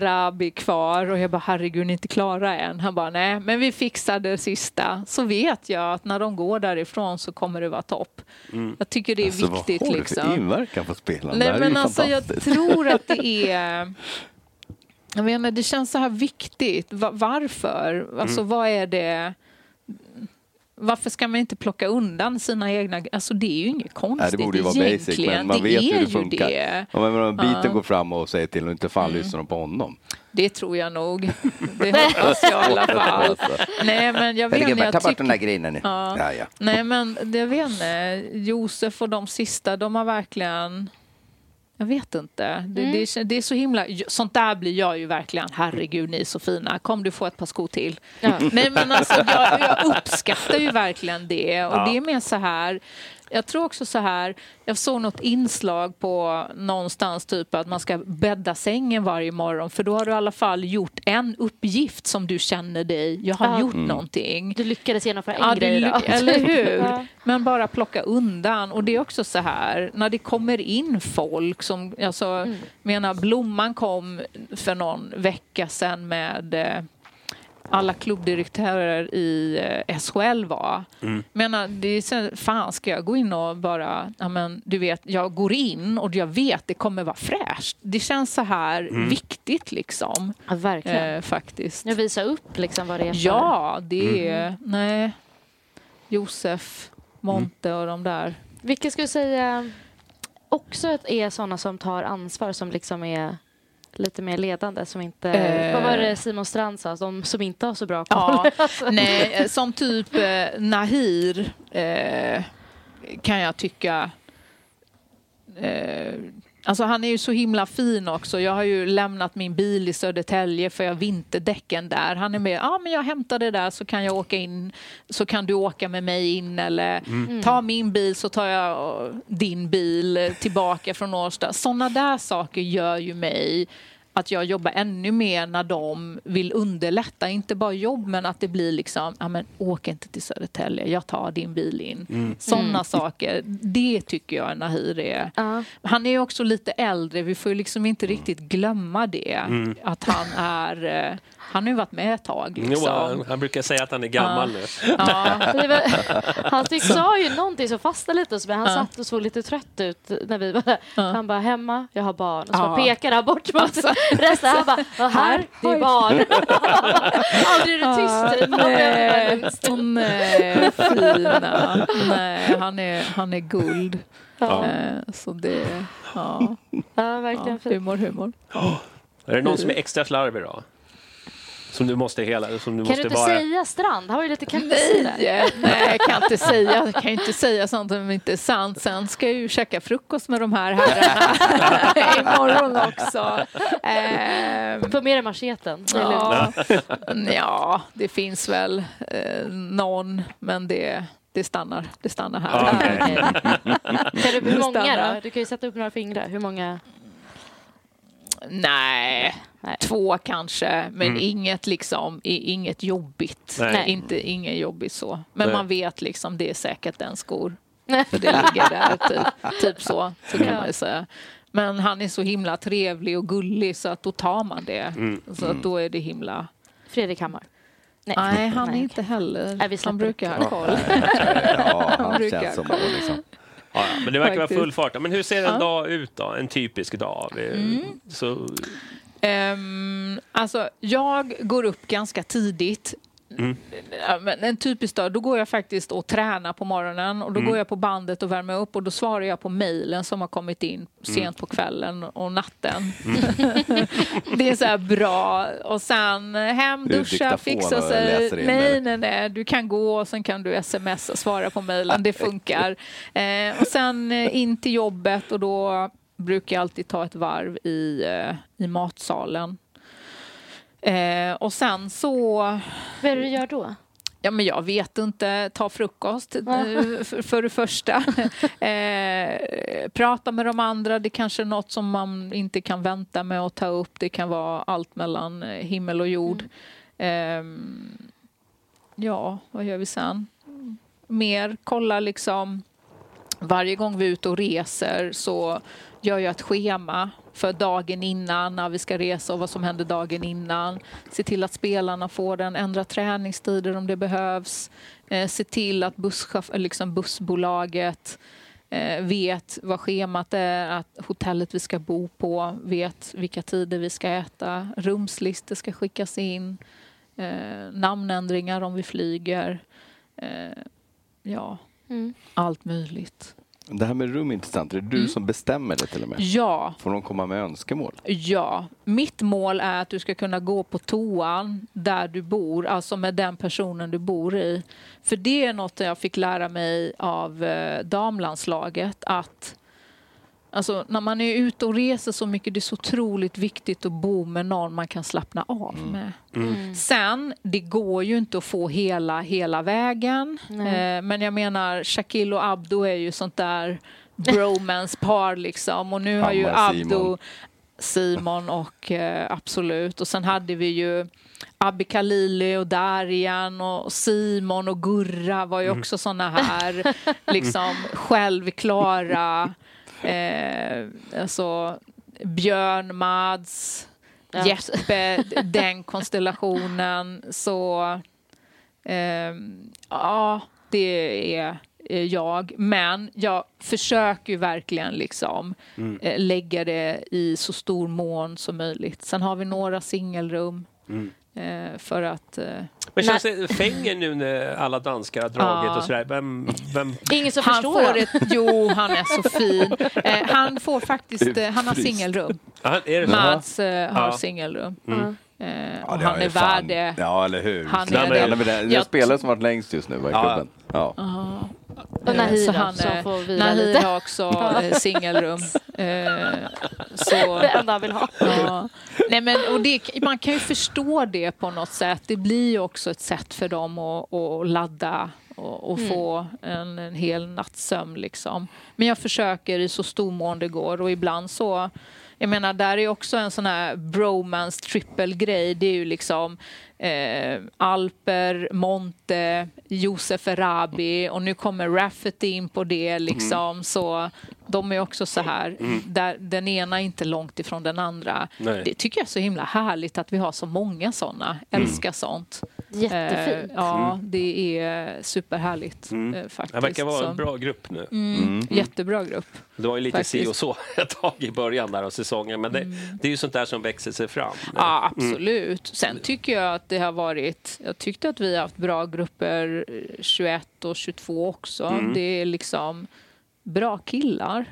Rabi kvar. Och jag bara, herregud, ni är inte klara än. Han bara, nej, men vi fixade det sista. Så vet jag att när de går därifrån så kommer det vara topp. Jag tycker det är alltså, viktigt. Vad har du för inverkan på spelarna? Nej, men alltså jag tror att det är... Jag menar, det känns så här viktigt. Varför? Alltså, vad är det? Varför ska man inte plocka undan sina egna... Alltså, det är ju inget konstigt. Nej, det borde ju vara basic, men man vet hur det funkar. Det. Om biten går fram och säger till och inte fan lyssnar de på honom. Det tror jag nog. Det hoppas jag i alla fall. Nej, men jag vet inte. Jag tar bort den där grejen nu. Ja. Ja, ja. Nej, men jag vet inte. Josef och de sista, de har verkligen... Jag vet inte. Det är så himla... Sånt där blir jag ju verkligen. Herregud, ni är så fina. Kom, du får ett par skor till. Ja. Nej, men alltså, jag uppskattar ju verkligen det. Och det är mer så här... Jag tror också så här... Jag såg något inslag på någonstans typ att man ska bädda sängen varje morgon. För då har du i alla fall gjort en uppgift som du känner dig. Jag har gjort någonting. Du lyckades genomföra en grej då. Eller hur? Ja. Men bara plocka undan. Och det är också så här. När det kommer in folk som... Alltså, menar, Blomman kom för någon vecka sedan med... alla klubbdirektörer i SHL var. Men det är så, fan ska jag gå in och bara, ja, men, du vet, jag går in och jag vet det kommer vara fräscht. Det känns så här viktigt liksom. Ja, verkligen. Faktiskt. Nu visa upp liksom vad det är för. Ja, det är nej. Josef, Monte och de där. Vilka skulle säga också att är sådana som tar ansvar som liksom är lite mer ledande som inte... Vad var det Simon Strand sa? De som inte har så bra koll. Ja, nej, som typ Nahir kan jag tycka... Alltså han är ju så himla fin också. Jag har ju lämnat min bil i Södertälje för jag vinterdäcken där. Han är med, men jag hämtar det där så kan jag åka in. Så kan du åka med mig in eller ta min bil så tar jag din bil tillbaka från Årsta. Sådana där saker gör ju mig att jag jobbar ännu mer när de vill underlätta. Inte bara jobb men att det blir liksom, ja men åk inte till Södertälje, jag tar din bil in. Sådana saker, det tycker jag Nahir är. Han är ju också lite äldre, vi får ju liksom inte riktigt glömma det. Att han är... Han har ju varit med ett tag. Liksom. Jo, han brukar säga att han är gammal nu. Han sa ju någonting som fastnade lite. Men han satt och såg lite trött ut när vi var där. Han bara, hemma, jag har barn. Och så pekade han bort mot resten. Han bara, här, det är barn. Aldrig är tyst. Nej, fina. Nej, han är guld. Så det, verkligen fint. Humor. Är det någon som är extra slarvig då? Som du måste hela, som du kan måste du inte vara... säga Strand? Har ju lite Nej, jag kan inte säga sånt som inte är sant. Sen ska jag ju käka frukost med de här herrarna imorgon också. På mer än marscheten? Ja, det finns väl någon, men det stannar här. Okay. Hur många då? Du kan ju sätta upp några fingrar. Hur många... Nej, nej. 2 kanske, men inget liksom, inget jobbigt. Nej. Inte ingen jobbigt så. Men nej, man vet liksom, det är säkert en skor. För det ligger där typ så kan man ju säga. Men han är så himla trevlig och gullig så att då tar man det. Så att då är det himla Fredrik Hammar. Nej, han är inte heller. Nej, han brukar ha koll. Han brukar ha koll liksom. Ja, men det verkar vara full fart. Men hur ser en dag ut då? En typisk dag? Så... alltså, jag går upp ganska tidigt. En typisk dag, då går jag faktiskt och tränar på morgonen. Och då går jag på bandet och värmer upp. Och då svarar jag på mejlen som har kommit in sent på kvällen och natten. Det är så här bra. Och sen hem, duscha, fixa sig. Nej, du kan gå och sen kan du sms och svara på mejlen. Det funkar. Och sen in till jobbet. Och då brukar jag alltid ta ett varv i matsalen. Och sen så... Vad är det du gör då? Ja, men jag vet inte. Ta frukost för det första. Prata med de andra. Det kanske är något som man inte kan vänta med att ta upp. Det kan vara allt mellan himmel och jord. Ja, vad gör vi sen? Mer kolla liksom... Varje gång vi är ute och reser så gör jag ett schema för dagen innan, när vi ska resa och vad som händer dagen innan. Se till att spelarna får den, ändra träningstider om det behövs. Se till att bussbolaget vet vad schemat är, att hotellet vi ska bo på vet vilka tider vi ska äta. Rumslistor ska skickas in. Namnändringar om vi flyger. Ja... Allt möjligt. Det här med rum är intressant. Är det du som bestämmer det till och med? Ja. Får de komma med önskemål? Ja. Mitt mål är att du ska kunna gå på toan där du bor. Alltså med den personen du bor i. För det är något jag fick lära mig av damlandslaget. Att alltså, när man är ute och reser så mycket, det är så otroligt viktigt att bo med någon man kan slappna av med. Sen, det går ju inte att få hela vägen. Men jag menar, Shaquille och Abdo är ju sånt där bromance-par liksom. Och nu har ju Abdo, Simon och absolut. Och sen hade vi ju Abbi Khalili och Darian och Simon och Gurra var ju också såna här liksom självklara... alltså Björn, Mads, Jeppe, den konstellationen. Så ja, det är jag. Men jag försöker ju verkligen liksom lägga det i så stor mån som möjligt. Sen har vi några singelrum. För att... Men känns det fänger nu när alla danskar har dragit och sådär? Vem? Ingen som han förstår får ett... Jo, han är så fin. Han får faktiskt... han har singelrum. Mads har singelrum. Han är värd det. Ja, eller hur? Det är spelare som har varit längst just nu i klubben. Ja. Och Nahir har också singelrum. Så det enda han vill ha. Nej, men, och det, man kan ju förstå det på något sätt. Det blir ju också ett sätt för dem att ladda och få en hel nattsömn liksom. Men jag försöker i så stor mån det går. Och ibland så... Jag menar, där är också en sån här bromance-trippel-grej. Det är ju liksom Alper, Monte, Josef Erabi. Och nu kommer Rafferty in på det liksom. Så de är också så här. Där den ena är inte långt ifrån den andra. Nej. Det tycker jag är så himla härligt att vi har så många såna. Älskar sånt. Jättefint. Ja, det är superhärligt faktiskt. Det verkar vara en bra grupp nu. Jättebra grupp. Det var ju lite si och så ett tag i början där av säsongen. Men det är ju sånt där som växer sig fram. Ja, absolut. Sen tycker jag att det har varit... Jag tyckte att vi har haft bra grupper 21 och 22 också. Det är liksom... bra killar.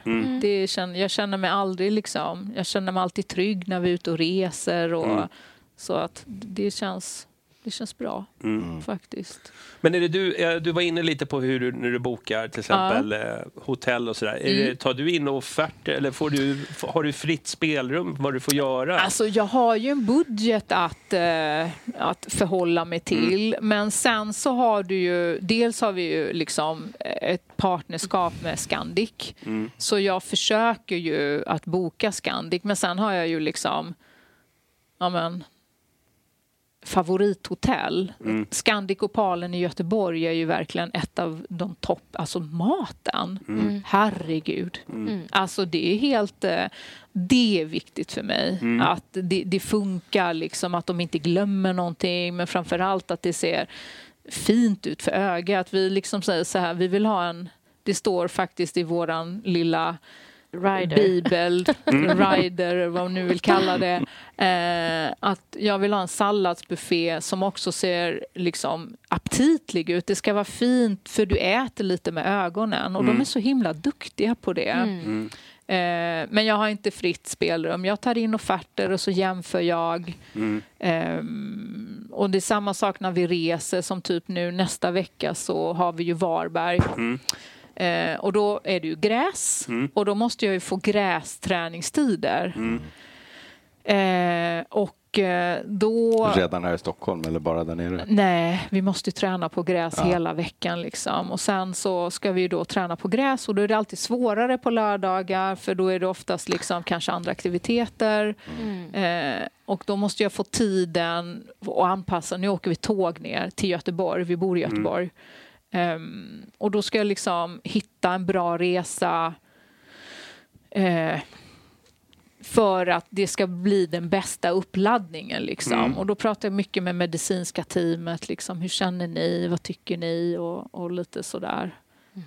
Jag känner mig aldrig liksom... Jag känner mig alltid trygg när vi är ute och reser. Och, så att det känns Det känns bra faktiskt. Men är det du var inne lite på hur du, när du bokar till exempel hotell och sådär. Tar du in offerter eller har du fritt spelrum vad du får göra? Alltså jag har ju en budget att förhålla mig till. Men sen så har du ju, dels har vi ju liksom ett partnerskap med Scandic. Så jag försöker ju att boka Scandic. Men sen har jag ju liksom favorithotell. Scandic Opalen i Göteborg är ju verkligen ett av de topp, alltså maten. Herregud. Alltså det är helt, det är viktigt för mig. Att det funkar liksom, att de inte glömmer någonting, men framförallt att det ser fint ut för ögat. Att vi liksom säger så här, vi vill ha en, det står faktiskt i våran lilla rider. Bibel, rider, vad man nu vill kalla det, att jag vill ha en salladsbuffé som också ser liksom aptitlig ut. Det ska vara fint för du äter lite med ögonen och de är så himla duktiga på det. Men jag har inte fritt spelrum. Jag tar in offerter och så jämför jag. Och det är samma sak när vi reser, som typ nu nästa vecka så har vi ju Varberg. Och då är det ju gräs och då måste jag ju få grästräningstider. Och då... Redan här i Stockholm eller bara där nere? Nej, vi måste ju träna på gräs hela veckan liksom. Och sen så ska vi ju då träna på gräs och då är det alltid svårare på lördagar för då är det oftast liksom kanske andra aktiviteter. Och då måste jag få tiden och anpassa. Nu åker vi tåg ner till Göteborg, vi bor i Göteborg. Och då ska jag liksom hitta en bra resa för att det ska bli den bästa uppladdningen liksom. Och då pratar jag mycket med medicinska teamet liksom, hur känner ni, vad tycker ni och lite sådär.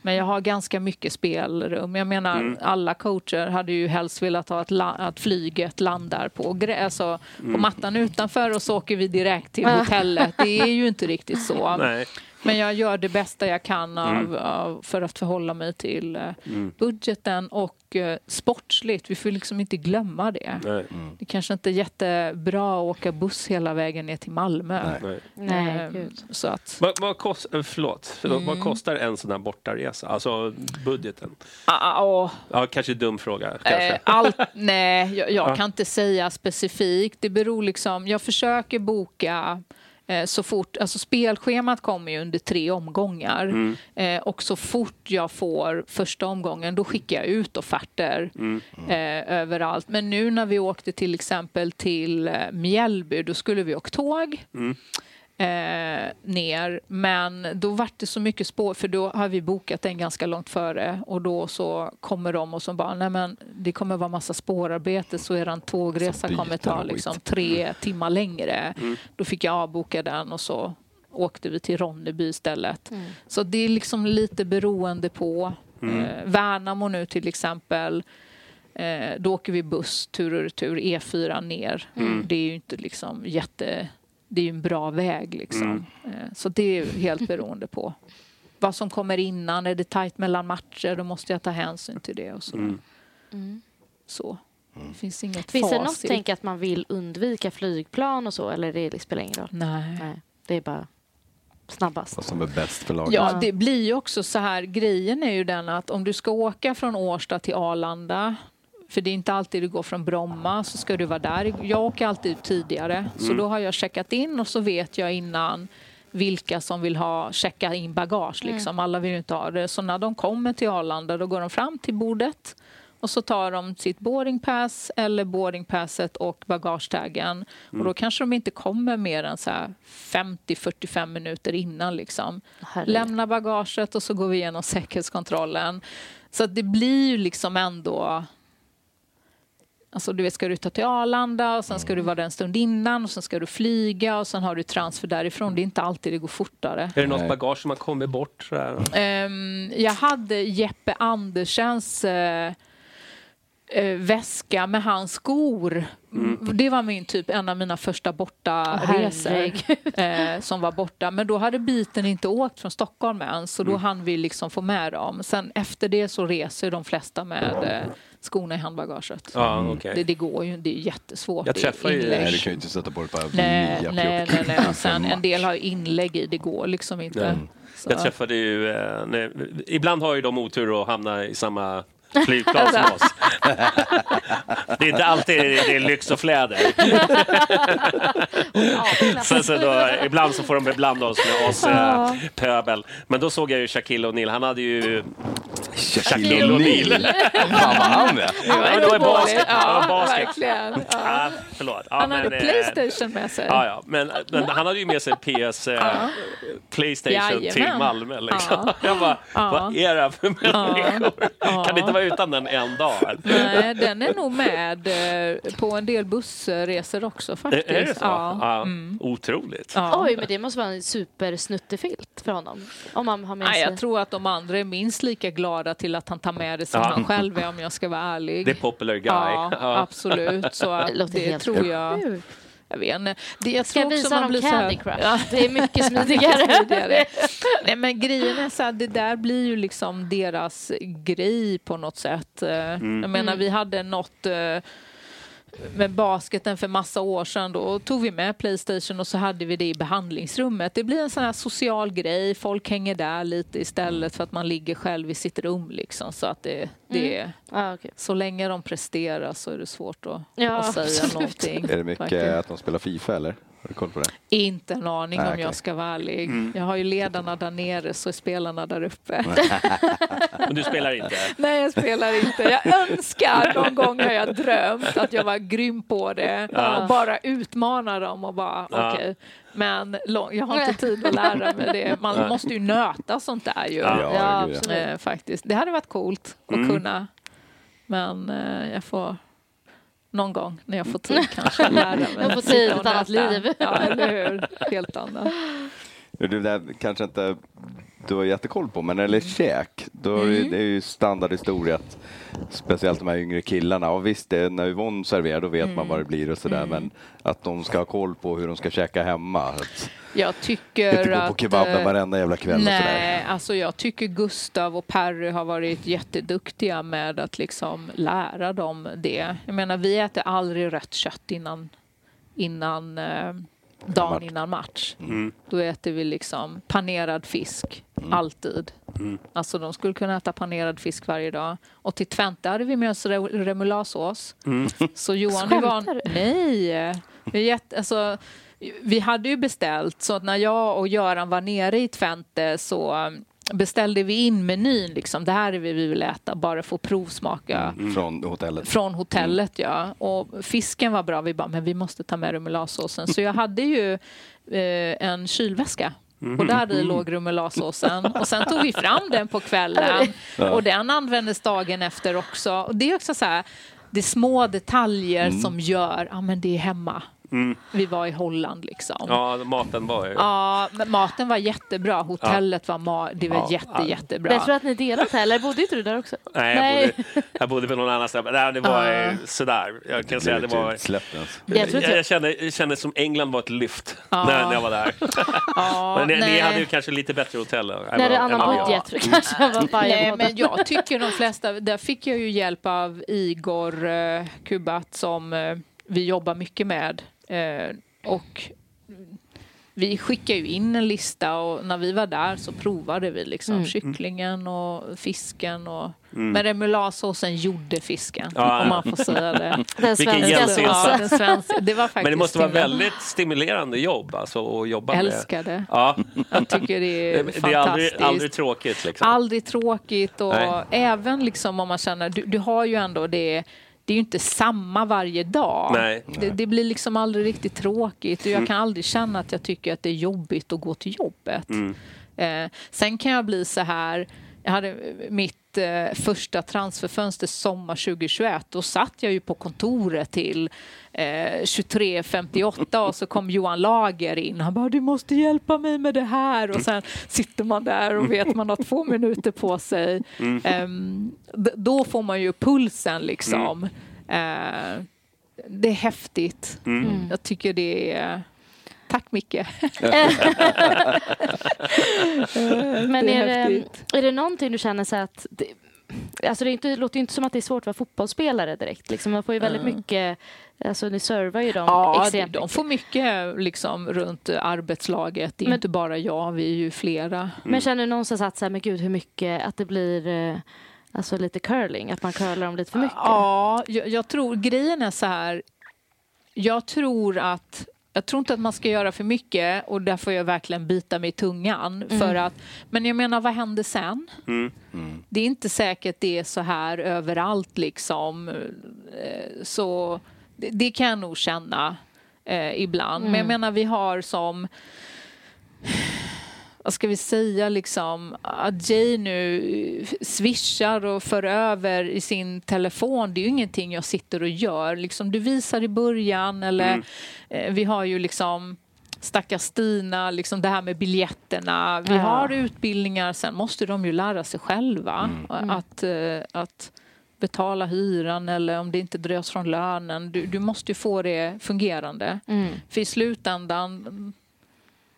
Men jag har ganska mycket spelrum. Jag menar, alla coacher hade ju helst velat ha att flyget landar på mattan utanför och så åker vi direkt till hotellet. Det är ju inte riktigt så. Nej. Men jag gör det bästa jag kan för att förhålla mig till budgeten och sportsligt. Vi får liksom inte glömma det. Nej. Det kanske inte är jättebra att åka buss hela vägen ner till Malmö. Nej. Så att... Vad kostar en sån här bortaresa? Alltså budgeten. Ja, kanske dum fråga. Kanske. Nej, jag kan inte säga specifikt. Det beror liksom... Jag försöker boka... Så fort, alltså spelschemat kommer ju under 3 omgångar och så fort jag får första omgången då skickar jag ut offerter överallt. Men nu när vi åkte till exempel till Mjällby, då skulle vi åka tåg ner, men då var det så mycket spår för då har vi bokat den ganska långt före och då så kommer de och så bara nej men det kommer vara massa spårarbete så eran tågresa kommer ta liksom 3 timmar längre. Då fick jag avboka den och så åkte vi till Ronneby istället. Så det är liksom lite beroende på Värnamo nu till exempel. Då åker vi buss tur och retur E4 ner. Det är ju inte liksom det är ju en bra väg liksom. Så det är helt beroende på vad som kommer innan. Är det tajt mellan matcher, då måste jag ta hänsyn till det och så. Så. Det finns inget facit. Finns det något tänk att man vill undvika flygplan och så, eller det spelar ingen roll? Nej. Det är bara snabbast. Vad som är bäst för laget. Ja, det blir ju också så här, grejen är ju den att om du ska åka från Årsta till Arlanda, för det är inte alltid du går från Bromma, så ska du vara där. Jag åker alltid tidigare. Så då har jag checkat in och så vet jag innan vilka som vill checka in bagage. Liksom. Alla vill ju inte ha det. Så när de kommer till Arlanda, då går de fram till bordet. Och så tar de sitt boardingpass eller boardingpasset och bagagetaggen. Och då kanske de inte kommer mer än så här 50-45 minuter innan. Liksom. Lämna bagaget och så går vi igenom säkerhetskontrollen. Så att det blir ju liksom ändå... Alltså du vet, ska du ta till Arlanda och sen ska du vara där en stund innan och sen ska du flyga och sen har du transfer därifrån. Det är inte alltid det går fortare. Är det något bagage som har kommit bort? Jag hade Jeppe Andersens väska med hans skor. Det var en av mina första bortaresor som var borta. Men då hade biten inte åkt från Stockholm än, så då hann vi få med dem. Sen efter det så reser de flesta med skorna i handbagaget. Ja, okay. Det går ju, det är jättesvårt. Jag träffar ju... Nej, du kan ju inte sätta på det på... Nej. Och sen en del har inlägg i, det går inte. Mm. Jag träffade ju... ibland har ju de otur att hamna i samma... flygplan som oss. Det är inte alltid det är lyx och fläder. Så då, ibland så får de blanda oss med oss pöbel. Men då såg jag ju Shaquille O'Neal. Han hade ju... Shaquille O'Neal? Fan vad han är. Det var basket. Ja, verkligen. Ja, förlåt. Ja, han hade Playstation med sig. Ja, men han hade ju med sig PS Playstation till Malmö. Jag bara, vad är det för människor? Kan det inte vara utan den en dag? Nej, den är nog med på en del bussresor också faktiskt. Är det så? Ja. Otroligt. Ja. Oj, men det måste vara en supersnuttefilt för honom. Om han har med sig. Jag tror att de andra är minst lika glada till att han tar med det som han själv är, om jag ska vara ärlig. Det är popular guy. Ja. Absolut. Så det tror jag... Jag vet inte. Jag ska visa dem Candy Crush. Ja. Det är mycket smidigare. Nej, men grejen är så här, det där blir ju deras grej på något sätt. Jag menar, vi hade något med basketen för massa år sedan, då tog vi med Playstation och så hade vi det i behandlingsrummet. Det blir en sån här social grej. Folk hänger där lite istället för att man ligger själv i sitt rum så att det är... Så länge de presterar så är det svårt att säga någonting. Är det mycket att de spelar FIFA eller? Har du koll på det? Inte en aning om jag ska vara ärlig. Jag har ju ledarna där nere, så är spelarna där uppe. Men du spelar inte? Nej, jag spelar inte. Jag önskar, någon gång har jag drömt att jag var grym på det. Och bara utmana dem och bara, okej. Men jag har inte tid att lära mig det. Man måste ju nöta sånt där ju. Ja, faktiskt. Det hade varit coolt att kunna. Men jag får... Någon gång när jag får tid kanske. Jag får tid ett annat liv. Ja, eller hur? Helt annat. Du där kanske inte du har jättekoll på, men eller käk. Då det är ju standardhistoria att speciellt de här yngre killarna. Och visst, när Yvonne serverar då vet man vad det blir och sådär. Men att de ska ha koll på hur de ska käka hemma. Jag tycker inte gå på kebaben varenda jävla kväll. Nej, och alltså jag tycker Gustav och Perry har varit jätteduktiga med att lära dem det. Jag menar, vi äter aldrig rött kött innan dagen innan match. Då äter vi panerad fisk alltid. Alltså de skulle kunna äta panerad fisk varje dag. Och till Twente hade vi med oss remouladsås. Så Johan och Yvonne... Nej, vi är alltså... Vi hade ju beställt, så att när jag och Göran var nere i Twente så beställde vi in menyn. Det här är vi vill äta, bara få provsmaka. Från hotellet. Från hotellet, ja. Och fisken var bra, vi bara, men vi måste ta med remouladsåsen. Så jag hade ju en kylväska. Och där i låg remouladsåsen. Och sen tog vi fram den på kvällen. Och den användes dagen efter också. Och det är också så här, det är små detaljer som gör, ja men det är hemma. Vi var i Holland Ja, maten var ju... Ja, men maten var jättebra. Hotellet var jättebra. Jag tror att ni delat här, eller bodde inte du där också? Nej, jag bodde på någon annanstans. Nej, det var sådär. Jag kan säga att det var... Jag kände som England var ett lyft när jag var där. Men ni hade ju kanske lite bättre hotell. När det är annan budget kanske var Bajenpodden. Men jag tycker de flesta... Där fick jag ju hjälp av Igor Kubat som vi jobbar mycket med. Och vi skickar ju in en lista och när vi var där så provade vi kycklingen och fisken och men remouladsåsen gjorde fisken om man får säga det. Det var faktiskt. Men det måste vara väldigt stimulerande jobb att jobba med. Älskar det. Ja, jag tycker det är fantastiskt. Det är aldrig tråkigt Aldrig tråkigt och även om man känner du har ju ändå det. Det är ju inte samma varje dag. Nej. Det blir aldrig riktigt tråkigt. Och jag kan aldrig känna att jag tycker att det är jobbigt att gå till jobbet. Sen kan jag bli så här... Jag hade mitt mitt första transferfönster sommar 2021. Då satt jag ju på kontoret till 23.58 och så kom Johan Lager in. Han bara, du måste hjälpa mig med det här. Och sen sitter man där och vet man har 2 minuter på sig. Då får man ju pulsen liksom. Det är häftigt. Jag tycker det är... Tack Micke. Men är det någonting du känner så att... Alltså det låter ju inte som att det är svårt att vara fotbollsspelare direkt. Liksom man får ju väldigt mycket... Alltså ni servar ju dem extremt. De får mycket liksom runt arbetslaget. Det är inte bara jag, vi är ju flera. Men känner du någonstans att så här, men gud hur mycket att det blir... Alltså lite curling, att man curlar dem lite för mycket? Ja, jag tror... Grejen är så här... Jag tror inte att man ska göra för mycket och där får jag verkligen bita mig i tungan för att, men jag menar vad händer sen? Det är inte säkert det är så här överallt liksom, så det kan jag nog känna ibland, men jag menar vi har som vad ska vi säga liksom att Jay nu swishar och för över i sin telefon. Det är ju ingenting jag sitter och gör. Liksom, du visar i början eller vi har ju liksom stackars Stina, liksom det här med biljetterna. Vi har utbildningar, sen måste de ju lära sig själva att betala hyran eller om det inte dröjs från lönen. Du måste ju få det fungerande. För i slutändan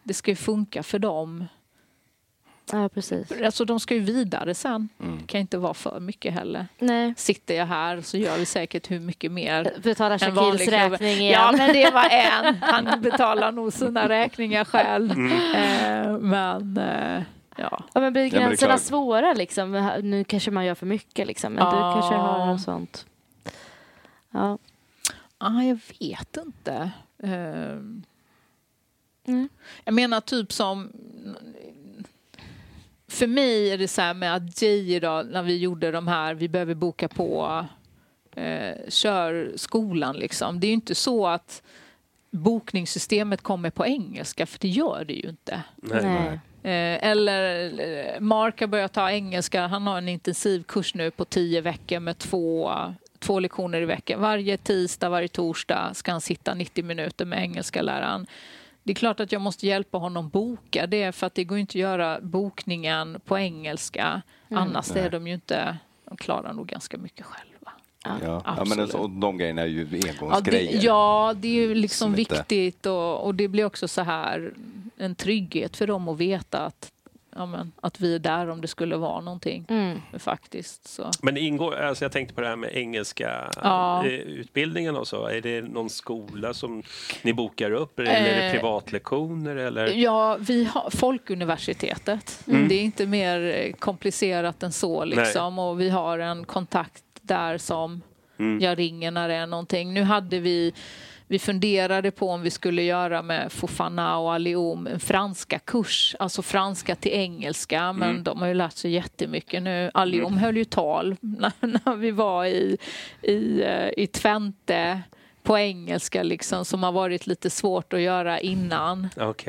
det ska ju funka för dem. Ja, precis. Alltså de ska ju vidare sen. Det kan inte vara för mycket heller. Nej. Sitter jag här så gör vi säkert hur mycket mer. Betalar Shaquilles räkning igen. Ja, men det var en. Han betalar nog sina räkningar själv. Men blir gränserna svåra liksom? Nu kanske man gör för mycket liksom. Men du kanske har något sånt. Ja. Jag vet inte. Jag menar typ som... För mig är det så här med att Jay idag, när vi gjorde de här, vi behöver boka på körskolan liksom. Det är ju inte så att bokningssystemet kommer på engelska, för det gör det ju inte. Nej. Eller Mark har börjat ta engelska, han har en intensiv kurs nu på 10 veckor med två lektioner i veckan. Varje tisdag, varje torsdag ska han sitta 90 minuter med engelska läraren. Det är klart att jag måste hjälpa honom boka det, för att det går inte att göra bokningen på engelska. Annars är de ju inte, de klarar nog ganska mycket själva. Ja men alltså, de grejerna är ju engångsgrejer. Det är ju liksom viktigt och det blir också så här en trygghet för dem att veta att att vi är där om det skulle vara någonting faktiskt så. Men det ingår, alltså jag tänkte på det här med engelska utbildningen och så. Är det någon skola som ni bokar upp eller är det privatlektioner eller? Ja, vi har Folkuniversitetet. Det är inte mer komplicerat än så liksom. Och vi har en kontakt där som jag ringer när det är någonting. Nu hade vi funderade på om vi skulle göra med Fofana och Aliom en franska kurs. Alltså franska till engelska. Men de har ju lärt sig jättemycket nu. Aliom höll ju tal när vi var i Twente på engelska liksom, som har varit lite svårt att göra innan.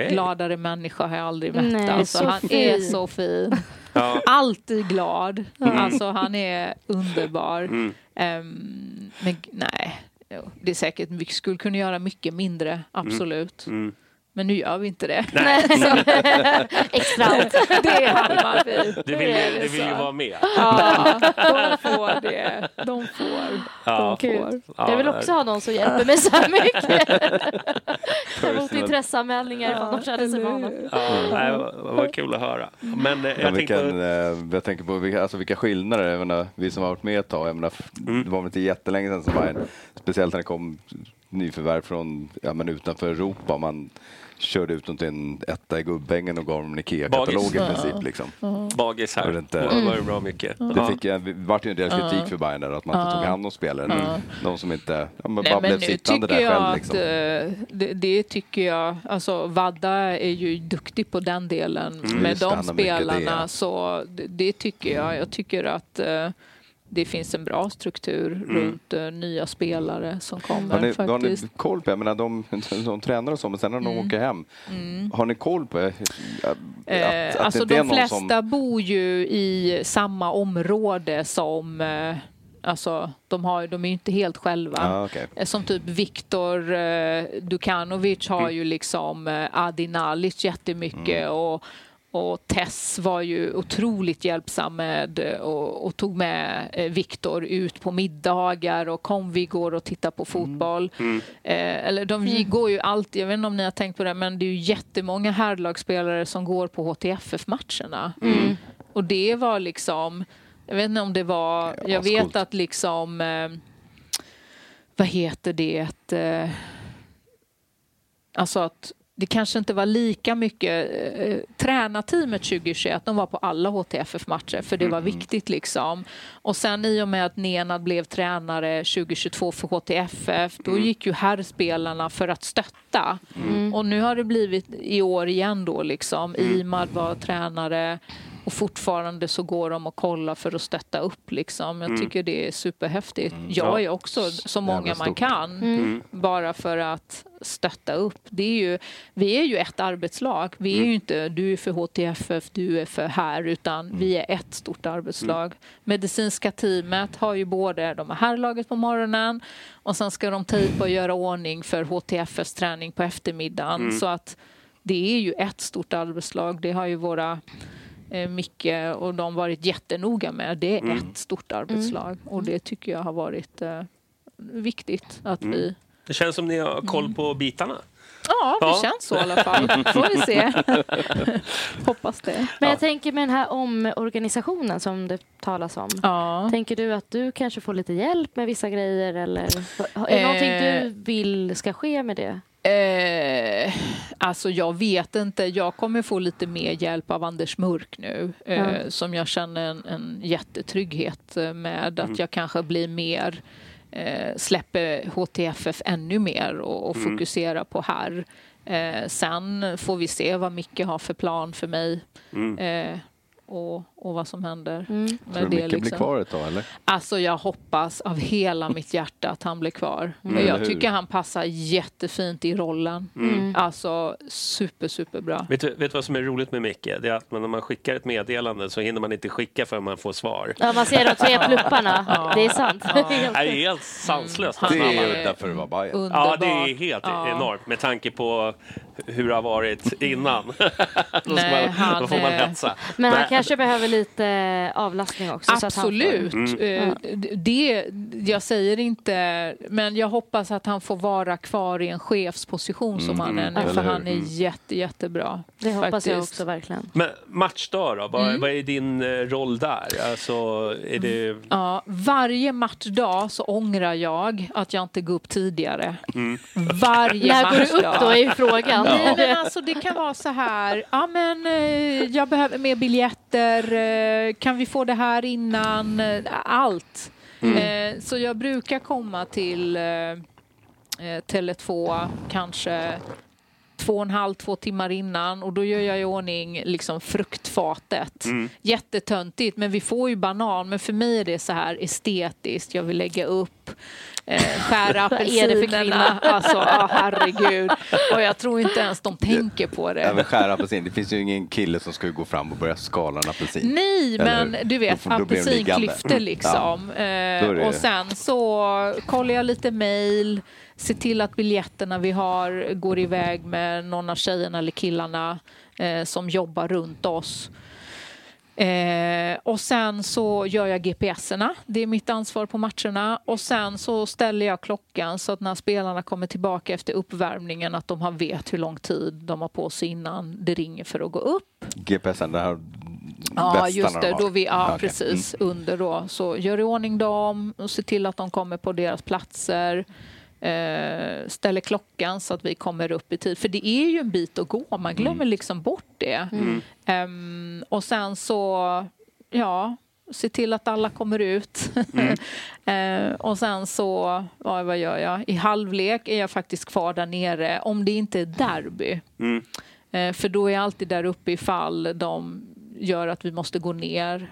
Gladare människa har jag aldrig mätt. Nej, alltså, han är så fin. Alltid glad. Alltså han är underbar. Men nej... Det är säkert vi skulle kunna göra mycket mindre, absolut. Men nu gör vi inte det. Nej. Extra allt. Det är Hammarby. Det vill ju vara med. Ja, de får det. De får. Jag vill också ha någon som hjälper mig så här mycket. Jag måste intresseanmälningar ifall de känner sig vana. Vad kul att höra. Men jag tänker på vilka skillnader, vi som har varit med ett tag. Det var väl inte jättelänge sedan som var en, speciellt när det kom nyförvärv från utanför Europa. Man körde ut dem till en etta i Gubbängen och gav dem en IKEA-katalog i princip. Liksom. Bagis här. Det var ju bra mycket. Det var ju en del kritik för Bayern där, att man inte tog hand om spelaren. De som inte bara blev sittande där själv. Liksom. Det tycker jag, alltså Vadda är ju duktig på den delen med de spelarna. Det tycker jag. Jag tycker att det finns en bra struktur runt nya spelare som kommer. Har ni koll på, jag menar, de tränar och så, men sen när de åker hem, har ni koll på att alltså det är de flesta som bor ju i samma område som alltså, de är ju inte helt själva. Ah, okay. Som typ Viktor Dukanovic har ju liksom Adi Nalic jättemycket och Tess var ju otroligt hjälpsam med och tog med Viktor ut på middagar och kom vi går och titta på fotboll. Eller de går ju alltid, jag vet inte om ni har tänkt på det, men det är ju jättemånga herrlagsspelare som går på HTFF-matcherna. Och det var liksom, jag vet inte om det var, jag vet coolt. Att liksom vad heter det, alltså att det kanske inte var lika mycket tränarteamet 2021. De var på alla HTFF-matcher för det var viktigt liksom. Och sen i och med att Nenad blev tränare 2022 för HTFF, då gick ju herrspelarna för att stötta. Och nu har det blivit i år igen då liksom. Imad var tränare och fortfarande så går de och kollar för att stötta upp liksom. Jag tycker det är superhäftigt. Jag är också så många man kan bara för att stötta upp. Det är ju, vi är ju ett arbetslag. Vi är ju inte du är för HTFF, du är för här, utan vi är ett stort arbetslag. Medicinska teamet har ju både de här laget på morgonen och sen ska de ta hit och göra ordning för HTFFs träning på eftermiddagen. Så att det är ju ett stort arbetslag. Det har ju våra Micke och de varit jättenoga med. Det är ett stort arbetslag och det tycker jag har varit viktigt att vi. Det känns som ni har koll på bitarna. Ja, det känns så i alla fall. Får vi se. Hoppas det. Men jag tänker med den här omorganisationen som det talas om. Ja. Tänker du att du kanske får lite hjälp med vissa grejer? Eller är det någonting du vill ska ske med det? Alltså jag vet inte. Jag kommer få lite mer hjälp av Anders Mörk nu. Som jag känner en jättetrygghet med. Att jag kanske blir mer, släpper HTFF ännu mer och fokusera på här. Sen får vi se vad Micke har för plan för mig. Och vad som händer. Tror du Micke blir kvar ett tag, eller? Alltså jag hoppas av hela mitt hjärta att han blir kvar. Jag tycker han passar jättefint i rollen. Alltså superbra. Vet du vad som är roligt med Micke? Det är att när man skickar ett meddelande så hinner man inte skicka förrän man får svar. Ja, man ser de tre plupparna. Det är sant. Det är helt sanslöst. Det är därför det var Bajen. Ja, det är helt enormt med tanke på hur det har varit innan. Då får man hetsa. Men han kanske behöver lite avlastning också. Absolut. Så att det, jag säger inte, men jag hoppas att han får vara kvar i en chefsposition som han är nu, för han är jättebra. Det hoppas jag också verkligen. Men matchdag då? Vad är din roll där? Alltså, är det... Ja, varje matchdag så ångrar jag att jag inte går upp tidigare. Varje matchdag. När går du upp då är frågan. Nej, men alltså det kan vara så här, ja men jag behöver mer biljetter, kan vi få det här innan, allt. Så jag brukar komma till Tele2 kanske 2,5-2 timmar innan, och då gör jag i ordning liksom fruktfatet. Jättetöntigt, men vi får ju banan, men för mig är det så här estetiskt. Jag vill lägga upp, skära apelsinerna. Alltså, herregud. Och jag tror inte ens de tänker på det. Även skära apelsin. Det finns ju ingen kille som skulle gå fram och börja skala en apelsin. Nej, eller, men du vet, apelsinklyfter liksom. Och sen så kollar jag lite mejl. Se till att biljetterna vi har går iväg med någon av tjejerna eller killarna som jobbar runt oss. Och sen så gör jag GPSerna. Det är mitt ansvar på matcherna. Och sen så ställer jag klockan så att när spelarna kommer tillbaka efter uppvärmningen att de har vet hur lång tid de har på sig innan det ringer för att gå upp. GPSen, det här... Ja, just det. Då vi, precis. Under då. Så gör i ordning dem och se till att de kommer på deras platser. Ställer klockan så att vi kommer upp i tid, för det är ju en bit att gå, man glömmer liksom bort det. Och sen så se till att alla kommer ut. Och sen så vad gör jag? I halvlek är jag faktiskt kvar där nere om det inte är derby, för då är jag alltid där uppe ifall de gör att vi måste gå ner.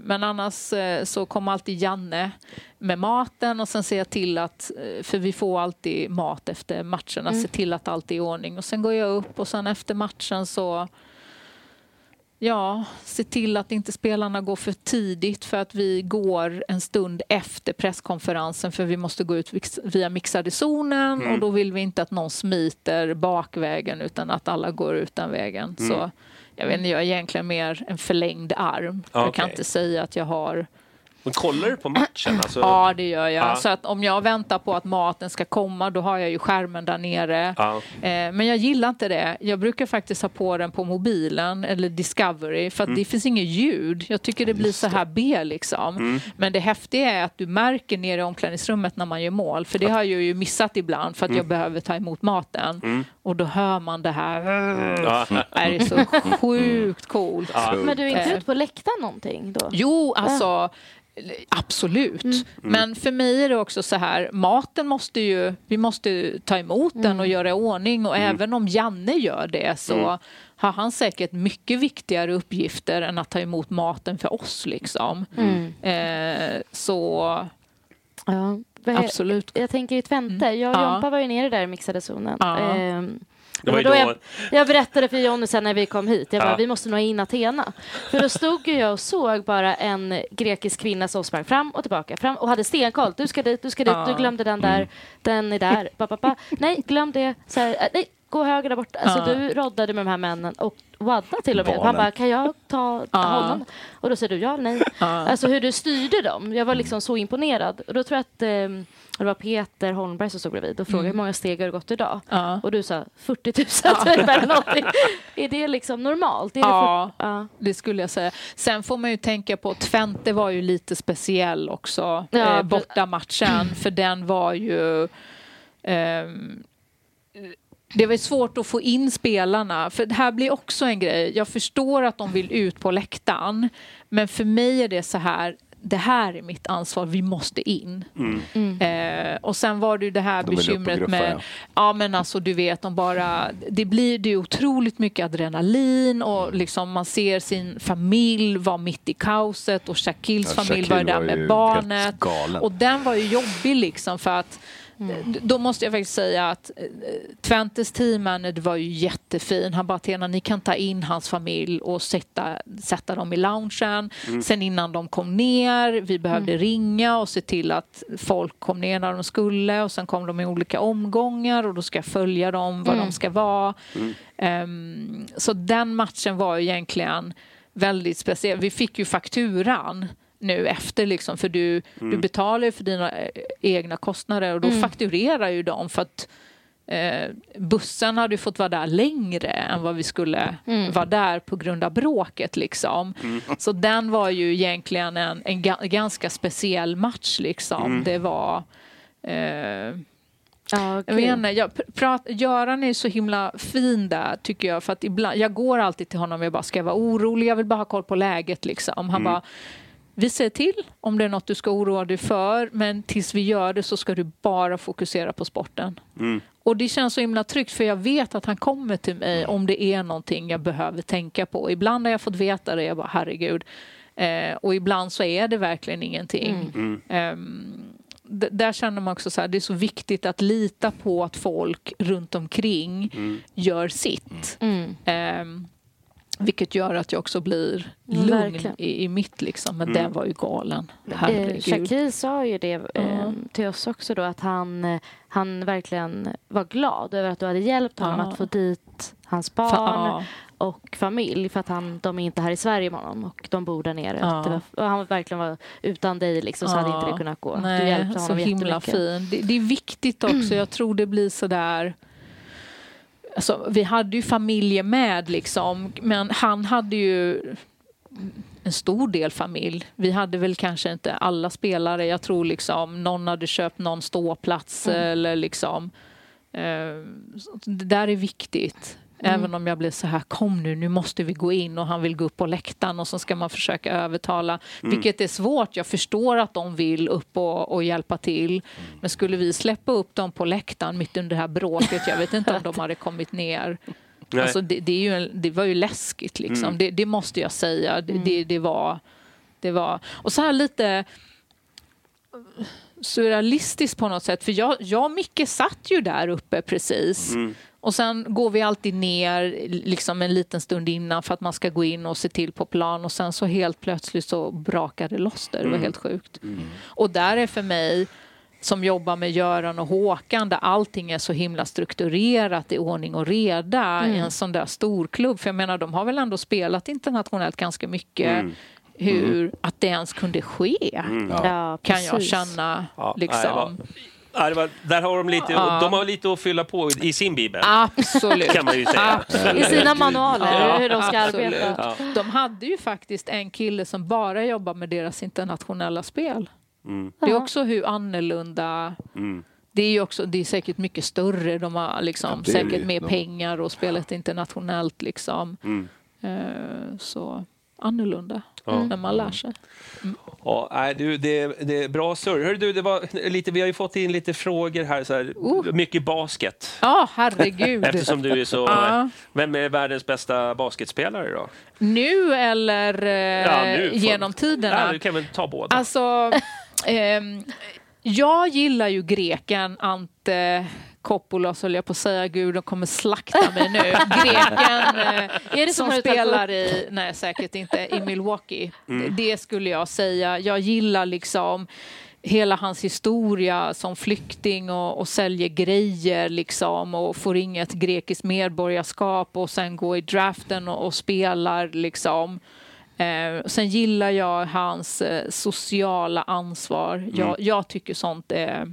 Men annars så kommer alltid Janne med maten och sen ser jag till att, för vi får alltid mat efter matcherna, se till att allt är i ordning. Och sen går jag upp och sen efter matchen så se till att inte spelarna går för tidigt, för att vi går en stund efter presskonferensen, för vi måste gå ut via mixade zonen och då vill vi inte att någon smiter bakvägen utan att alla går utan vägen. Så jag vet inte, jag är egentligen mer en förlängd arm. Okay. Jag kan inte säga att jag har... Men kollar du på matchen? Alltså? Ja, det gör jag. Ah. Så att om jag väntar på att maten ska komma, då har jag ju skärmen där nere. Ah. Men jag gillar inte det. Jag brukar faktiskt ha på den på mobilen eller Discovery, för att det finns inget ljud. Jag tycker det blir så här B liksom. Men det häftiga är att du märker nere i omklädningsrummet när man gör mål. För det har jag ju missat ibland, för att jag behöver ta emot maten. Och då hör man det här. Det är så sjukt coolt. Men du är inte ute på läktaren någonting då? Jo, alltså... Absolut. Men för mig är det också så här, maten måste ju, vi måste ta emot den och göra i ordning, och även om Janne gör det så har han säkert mycket viktigare uppgifter än att ta emot maten för oss liksom. Så ja, absolut. Jag tänker i Twente, jag och Jompa var ju nere där i mixade zonen. Jag berättade för Johnny sen när vi kom hit. Jag bara, vi måste nå in Atena. För då stod jag och såg bara en grekisk kvinna som sprang fram och tillbaka. Fram och hade stenkoll. Du ska dit, du glömde den där, den är där. Nej, glöm det. Så här, nej, gå höger där borta. Alltså du roddade med de här männen och wadda till och med. Han bara, kan jag ta honom? Och då säger du, ja, nej. Alltså hur du styrde dem. Jag var liksom så imponerad. Och då tror jag att... det var Peter Holmberg som stod bredvid och frågade hur många steg har det gått idag. Och du sa 40 000. Är det liksom normalt? Är det det skulle jag säga. Sen får man ju tänka på att Twente var ju lite speciell också. Borta matchen. För den var ju... det var svårt att få in spelarna. För det här blir också en grej. Jag förstår att de vill ut på läktaren. Men för mig är det så här... Det här är mitt ansvar, vi måste in. Och sen var det ju det här bekymret med... Ja, men alltså du vet, de bara... Det blir ju otroligt mycket adrenalin och liksom man ser sin familj var mitt i kaoset och Shaquilles familj var där med barnet. Och den var ju jobbig liksom, för att... Då måste jag faktiskt säga att Twentes teammanager var ju jättefin. Han bara, Atena, ni kan ta in hans familj och sätta dem i loungen. Sen innan de kom ner, vi behövde ringa och se till att folk kom ner när de skulle. Och sen kom de i olika omgångar och då ska jag följa dem, var de ska vara. Så den matchen var egentligen väldigt speciell. Vi fick ju fakturan nu efter liksom, för du betalar ju för dina egna kostnader och då fakturerar ju dem, för att bussen hade ju fått vara där längre än vad vi skulle vara där på grund av bråket liksom. Så den var ju egentligen en ganska speciell match liksom. Det var Göran är så himla fin där tycker jag, för att ibland, jag går alltid till honom, jag bara, ska jag vara orolig, jag vill bara ha koll på läget liksom. Han bara, vi ser till om det är något du ska oroa dig för, men tills vi gör det så ska du bara fokusera på sporten. Och det känns så himla tryggt, för jag vet att han kommer till mig om det är någonting jag behöver tänka på. Ibland har jag fått veta det, jag bara, herregud. Och ibland så är det verkligen ingenting. Där känner man också så här, det är så viktigt att lita på att folk runt omkring gör sitt. Vilket gör att jag också blir lugn i mitt liksom. Men den var ju galen. Shaquille sa ju det till oss också då, att han verkligen var glad över att du hade hjälpt honom att få dit hans barn och familj, för att de är inte här i Sverige med honom och de bor där nere. Och han verkligen var utan dig liksom, så hade inte det kunnat gå. Nej, du hjälpte honom så himla fin. Det är viktigt också. Jag tror det blir så där. Alltså, vi hade ju familjer med liksom, men han hade ju en stor del familj. Vi hade väl kanske inte alla spelare. Jag tror liksom någon hade köpt någon ståplats eller liksom. Det där är viktigt. Även om jag blir så här, kom nu måste vi gå in, och han vill gå upp på läktaren och så ska man försöka övertala. Vilket är svårt, jag förstår att de vill upp och hjälpa till. Men skulle vi släppa upp dem på läktaren mitt under det här bråket, jag vet inte om de hade kommit ner. Alltså det var ju läskigt liksom. Det måste jag säga. Det var och så här lite surrealistiskt på något sätt, för jag och Micke satt ju där uppe precis. Och sen går vi alltid ner liksom en liten stund innan för att man ska gå in och se till på plan. Och sen så helt plötsligt så brakade loss där. Det var helt sjukt. Och där är för mig som jobbar med Göran och Håkan, där allting är så himla strukturerat i ordning och reda i en sån där stor klubb. För jag menar, de har väl ändå spelat internationellt ganska mycket. Hur att det ens kunde ske kan jag känna liksom... Där har de lite, de har lite att fylla på i sin bibel. Absolut. Kan man ju säga. I sina manualer hur de ska arbeta. De hade ju faktiskt en kille som bara jobbar med deras internationella spel. Det är också hur annorlunda. Det är ju också, det är säkert mycket större. De har liksom säkert mer pengar och spelet internationellt liksom. Så annorlunda när man lär sig. Ja, du, det är bra surr. Hör du, det var lite, vi har ju fått in lite frågor här så här, mycket basket. Ja, herregud. Eftersom du är så vem är världens bästa basketspelare då? Nu eller nu, genom tiderna? Ja, du kan väl ta båda. Alltså jag gillar ju greken Ante Coppola, så höll jag på att säga. Gud, de kommer slakta mig nu. Greken är det som spelar i... Nej, säkert inte. I Milwaukee. Det skulle jag säga. Jag gillar liksom hela hans historia som flykting och säljer grejer liksom, och får inget grekiskt medborgarskap och sen går i draften och spelar liksom. Sen gillar jag hans sociala ansvar. Jag tycker sånt är...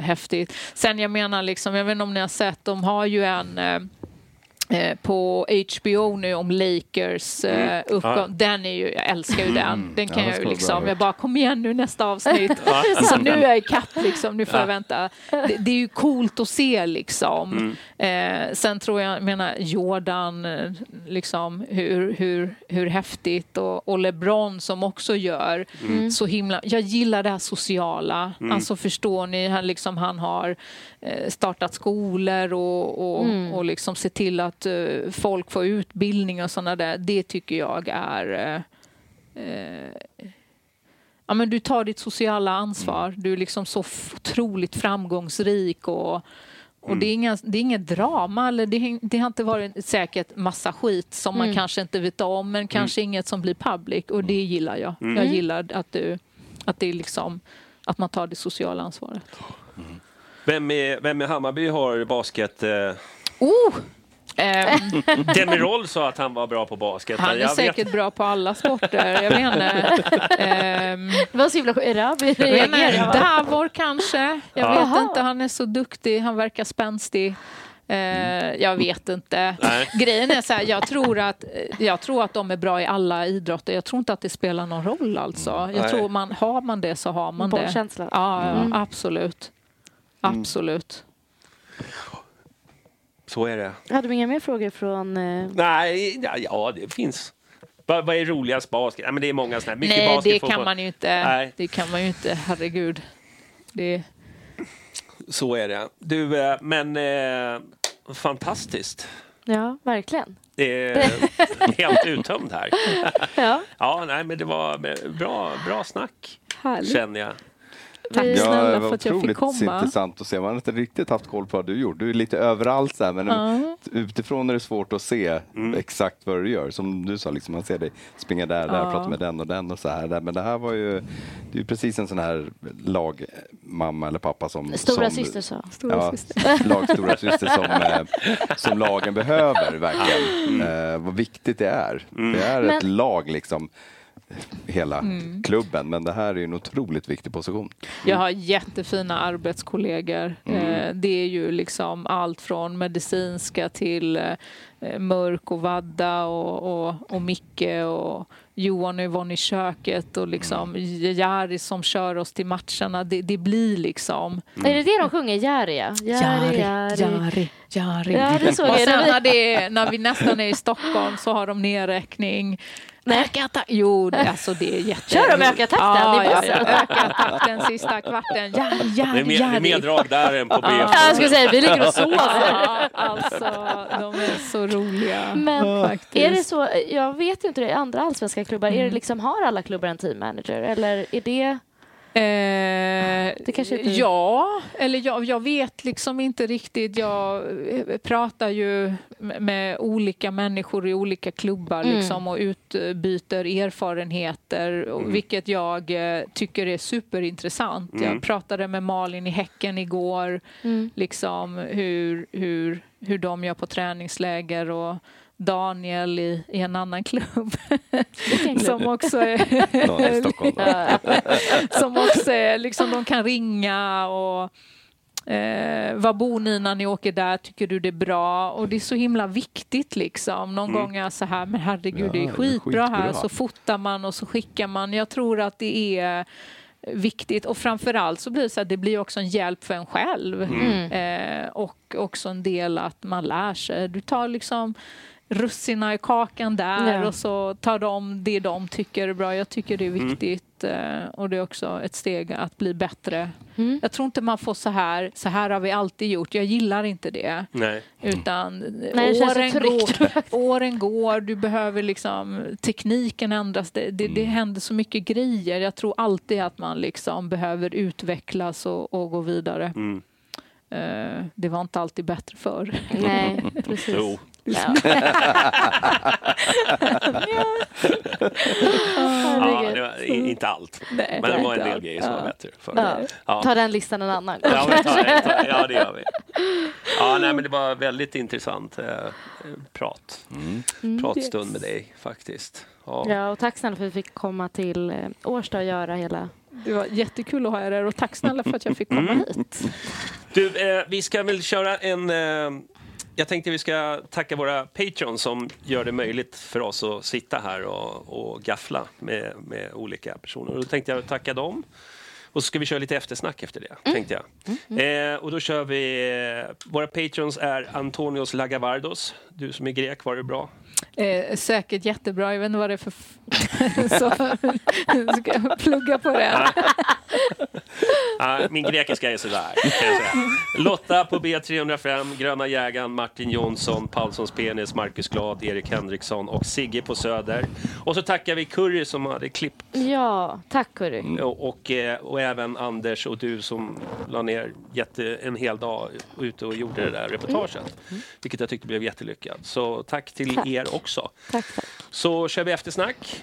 häftigt. Sen jag menar liksom, jag vet inte om ni har sett, de har ju en på HBO nu om Lakers uppgång. Den är ju, jag älskar ju den kan jag ju liksom, jag bara kom igen nu nästa avsnitt. Så nu är jag i kapp liksom, nu får jag vänta. Det är ju coolt att se liksom. Sen tror jag menar Jordan liksom, hur häftigt, och LeBron som också gör så himla, jag gillar det här sociala. Alltså förstår ni, han liksom, han har startat skolor och liksom se till att folk får utbildning och sådana där. Det tycker jag är... ja, men du tar ditt sociala ansvar. Du är liksom så otroligt framgångsrik och det är inget drama. Eller det har inte varit säkert massa skit som man kanske inte vet om, men kanske inget som blir public. Och det gillar jag. Jag gillar att det är liksom att man tar det sociala ansvaret. Vem i Hammarby har basket... Demirol sa att han var bra på basket. Han är säkert bra på alla sporter. Jag menar det var så himla Davor kanske. Jag vet inte, han är så duktig. Han verkar spänstig. Jag vet inte. Grejen är så här, jag tror att de är bra i alla idrotter. Jag tror inte att det spelar någon roll alltså. Jag tror har man det så har man det. Ja, absolut. Absolut. Så är det. Hade du inga mer frågor från... Nej, ja det finns. Vad är roligast basket? Ja, men det är många sådana här. Mycket nej, basket det kan man ju inte. Nej. Det kan man ju inte, herregud. Det... Så är det. Du, men fantastiskt. Ja, verkligen. Det är helt uttömd här. Ja, nej, men det var bra snack, härligt, känner jag. Tack snälla för att jag fick komma. Det var intressant att se. Man har inte riktigt haft koll på vad du gjorde. Du är lite överallt så här, men utifrån är det svårt att se exakt vad du gör. Som du sa, liksom, man ser dig springa där, prata med den och så här. Men det här var ju, det är precis en sån här lagmamma eller pappa som... Stora syster. Lagstora syster som lagen behöver, verkligen. Vad viktigt det är. Det är ett lag liksom. Hela klubben, men det här är ju en otroligt viktig position. Jag har jättefina arbetskollegor. Det är ju liksom allt från medicinska till Mörk och Vadda och Micke och Johan och Yvonne i köket och liksom Jari som kör oss till matcherna. Det blir liksom... Är det de sjunger? Jari. Och sen när vi nästan är i Stockholm så har de nedräkning. Öka jo, alltså det är jätte... Kör de öka takten? Ja, öka takten sista kvarten. Ja, det är mer drag där än på BF. Ja, jag skulle säga, vi ligger och sover. Ja, alltså, de är så roliga. Men faktiskt. Är det så, jag vet inte det, andra allsvenska klubbar, är det liksom, har alla klubbar en teammanager? Eller är det... Ja, eller jag vet liksom inte riktigt. Jag pratar ju med olika människor i olika klubbar liksom, och utbyter erfarenheter, vilket jag tycker är superintressant. Jag pratade med Malin i Häcken igår, liksom hur de gör på träningsläger, och Daniel i en annan klubb som också är som också är liksom, de kan ringa och vad bor ni när ni åker där, tycker du det är bra? Och det är så himla viktigt liksom. Någon gång är så här, men herregud, det är skitbra här, så fotar man och så skickar man. Jag tror att det är viktigt, och framförallt så blir det så att det blir också en hjälp för en själv och också en del att man lär sig. Du tar liksom russina i kakan där och så tar de det de tycker är bra. Jag tycker det är viktigt och det är också ett steg att bli bättre. Jag tror inte man får så här har vi alltid gjort. Jag gillar inte det. Nej. Utan åren går, du behöver liksom, tekniken ändras. Det händer så mycket grejer. Jag tror alltid att man liksom behöver utvecklas och gå vidare. Det var inte alltid bättre förr. Nej, precis. Jo. Ja. Ja, det var inte allt. Nej, men det var en del grejer som var bättre förr. Ja. Ta den listan en annan gång. Ja, det gör vi. Ja, nej, men det var väldigt intressant pratstund med dig faktiskt. Ja. Ja, och tack snälla för att vi fick komma till Årsta och göra hela... Det var jättekul att ha er här, och tack snälla för att jag fick komma hit. Du, vi ska väl köra en... Jag tänkte vi ska tacka våra patrons som gör det möjligt för oss att sitta här och gaffla med olika personer. Och då tänkte jag tacka dem. Och så ska vi köra lite eftersnack efter det, tänkte jag. Och då kör vi... Våra patrons är Antonios Lagavardos. Du som är grek, var det bra? Säkert jättebra. Jag vet inte vad det är för... så ska jag plugga på det. Min grekiska är sådär. Lotta på B305, Gröna Jägaren, Martin Jonsson, Paulsons Penis, Marcus Glad, Erik Henriksson och Sigge på Söder. Och så tackar vi Curry som hade klippt. Ja, tack Curry. Och även Anders och du som la ner en hel dag ute och gjorde det där reportaget. Vilket jag tyckte blev jättelyckat. Så tack till er också. Tack. Så kör vi eftersnack.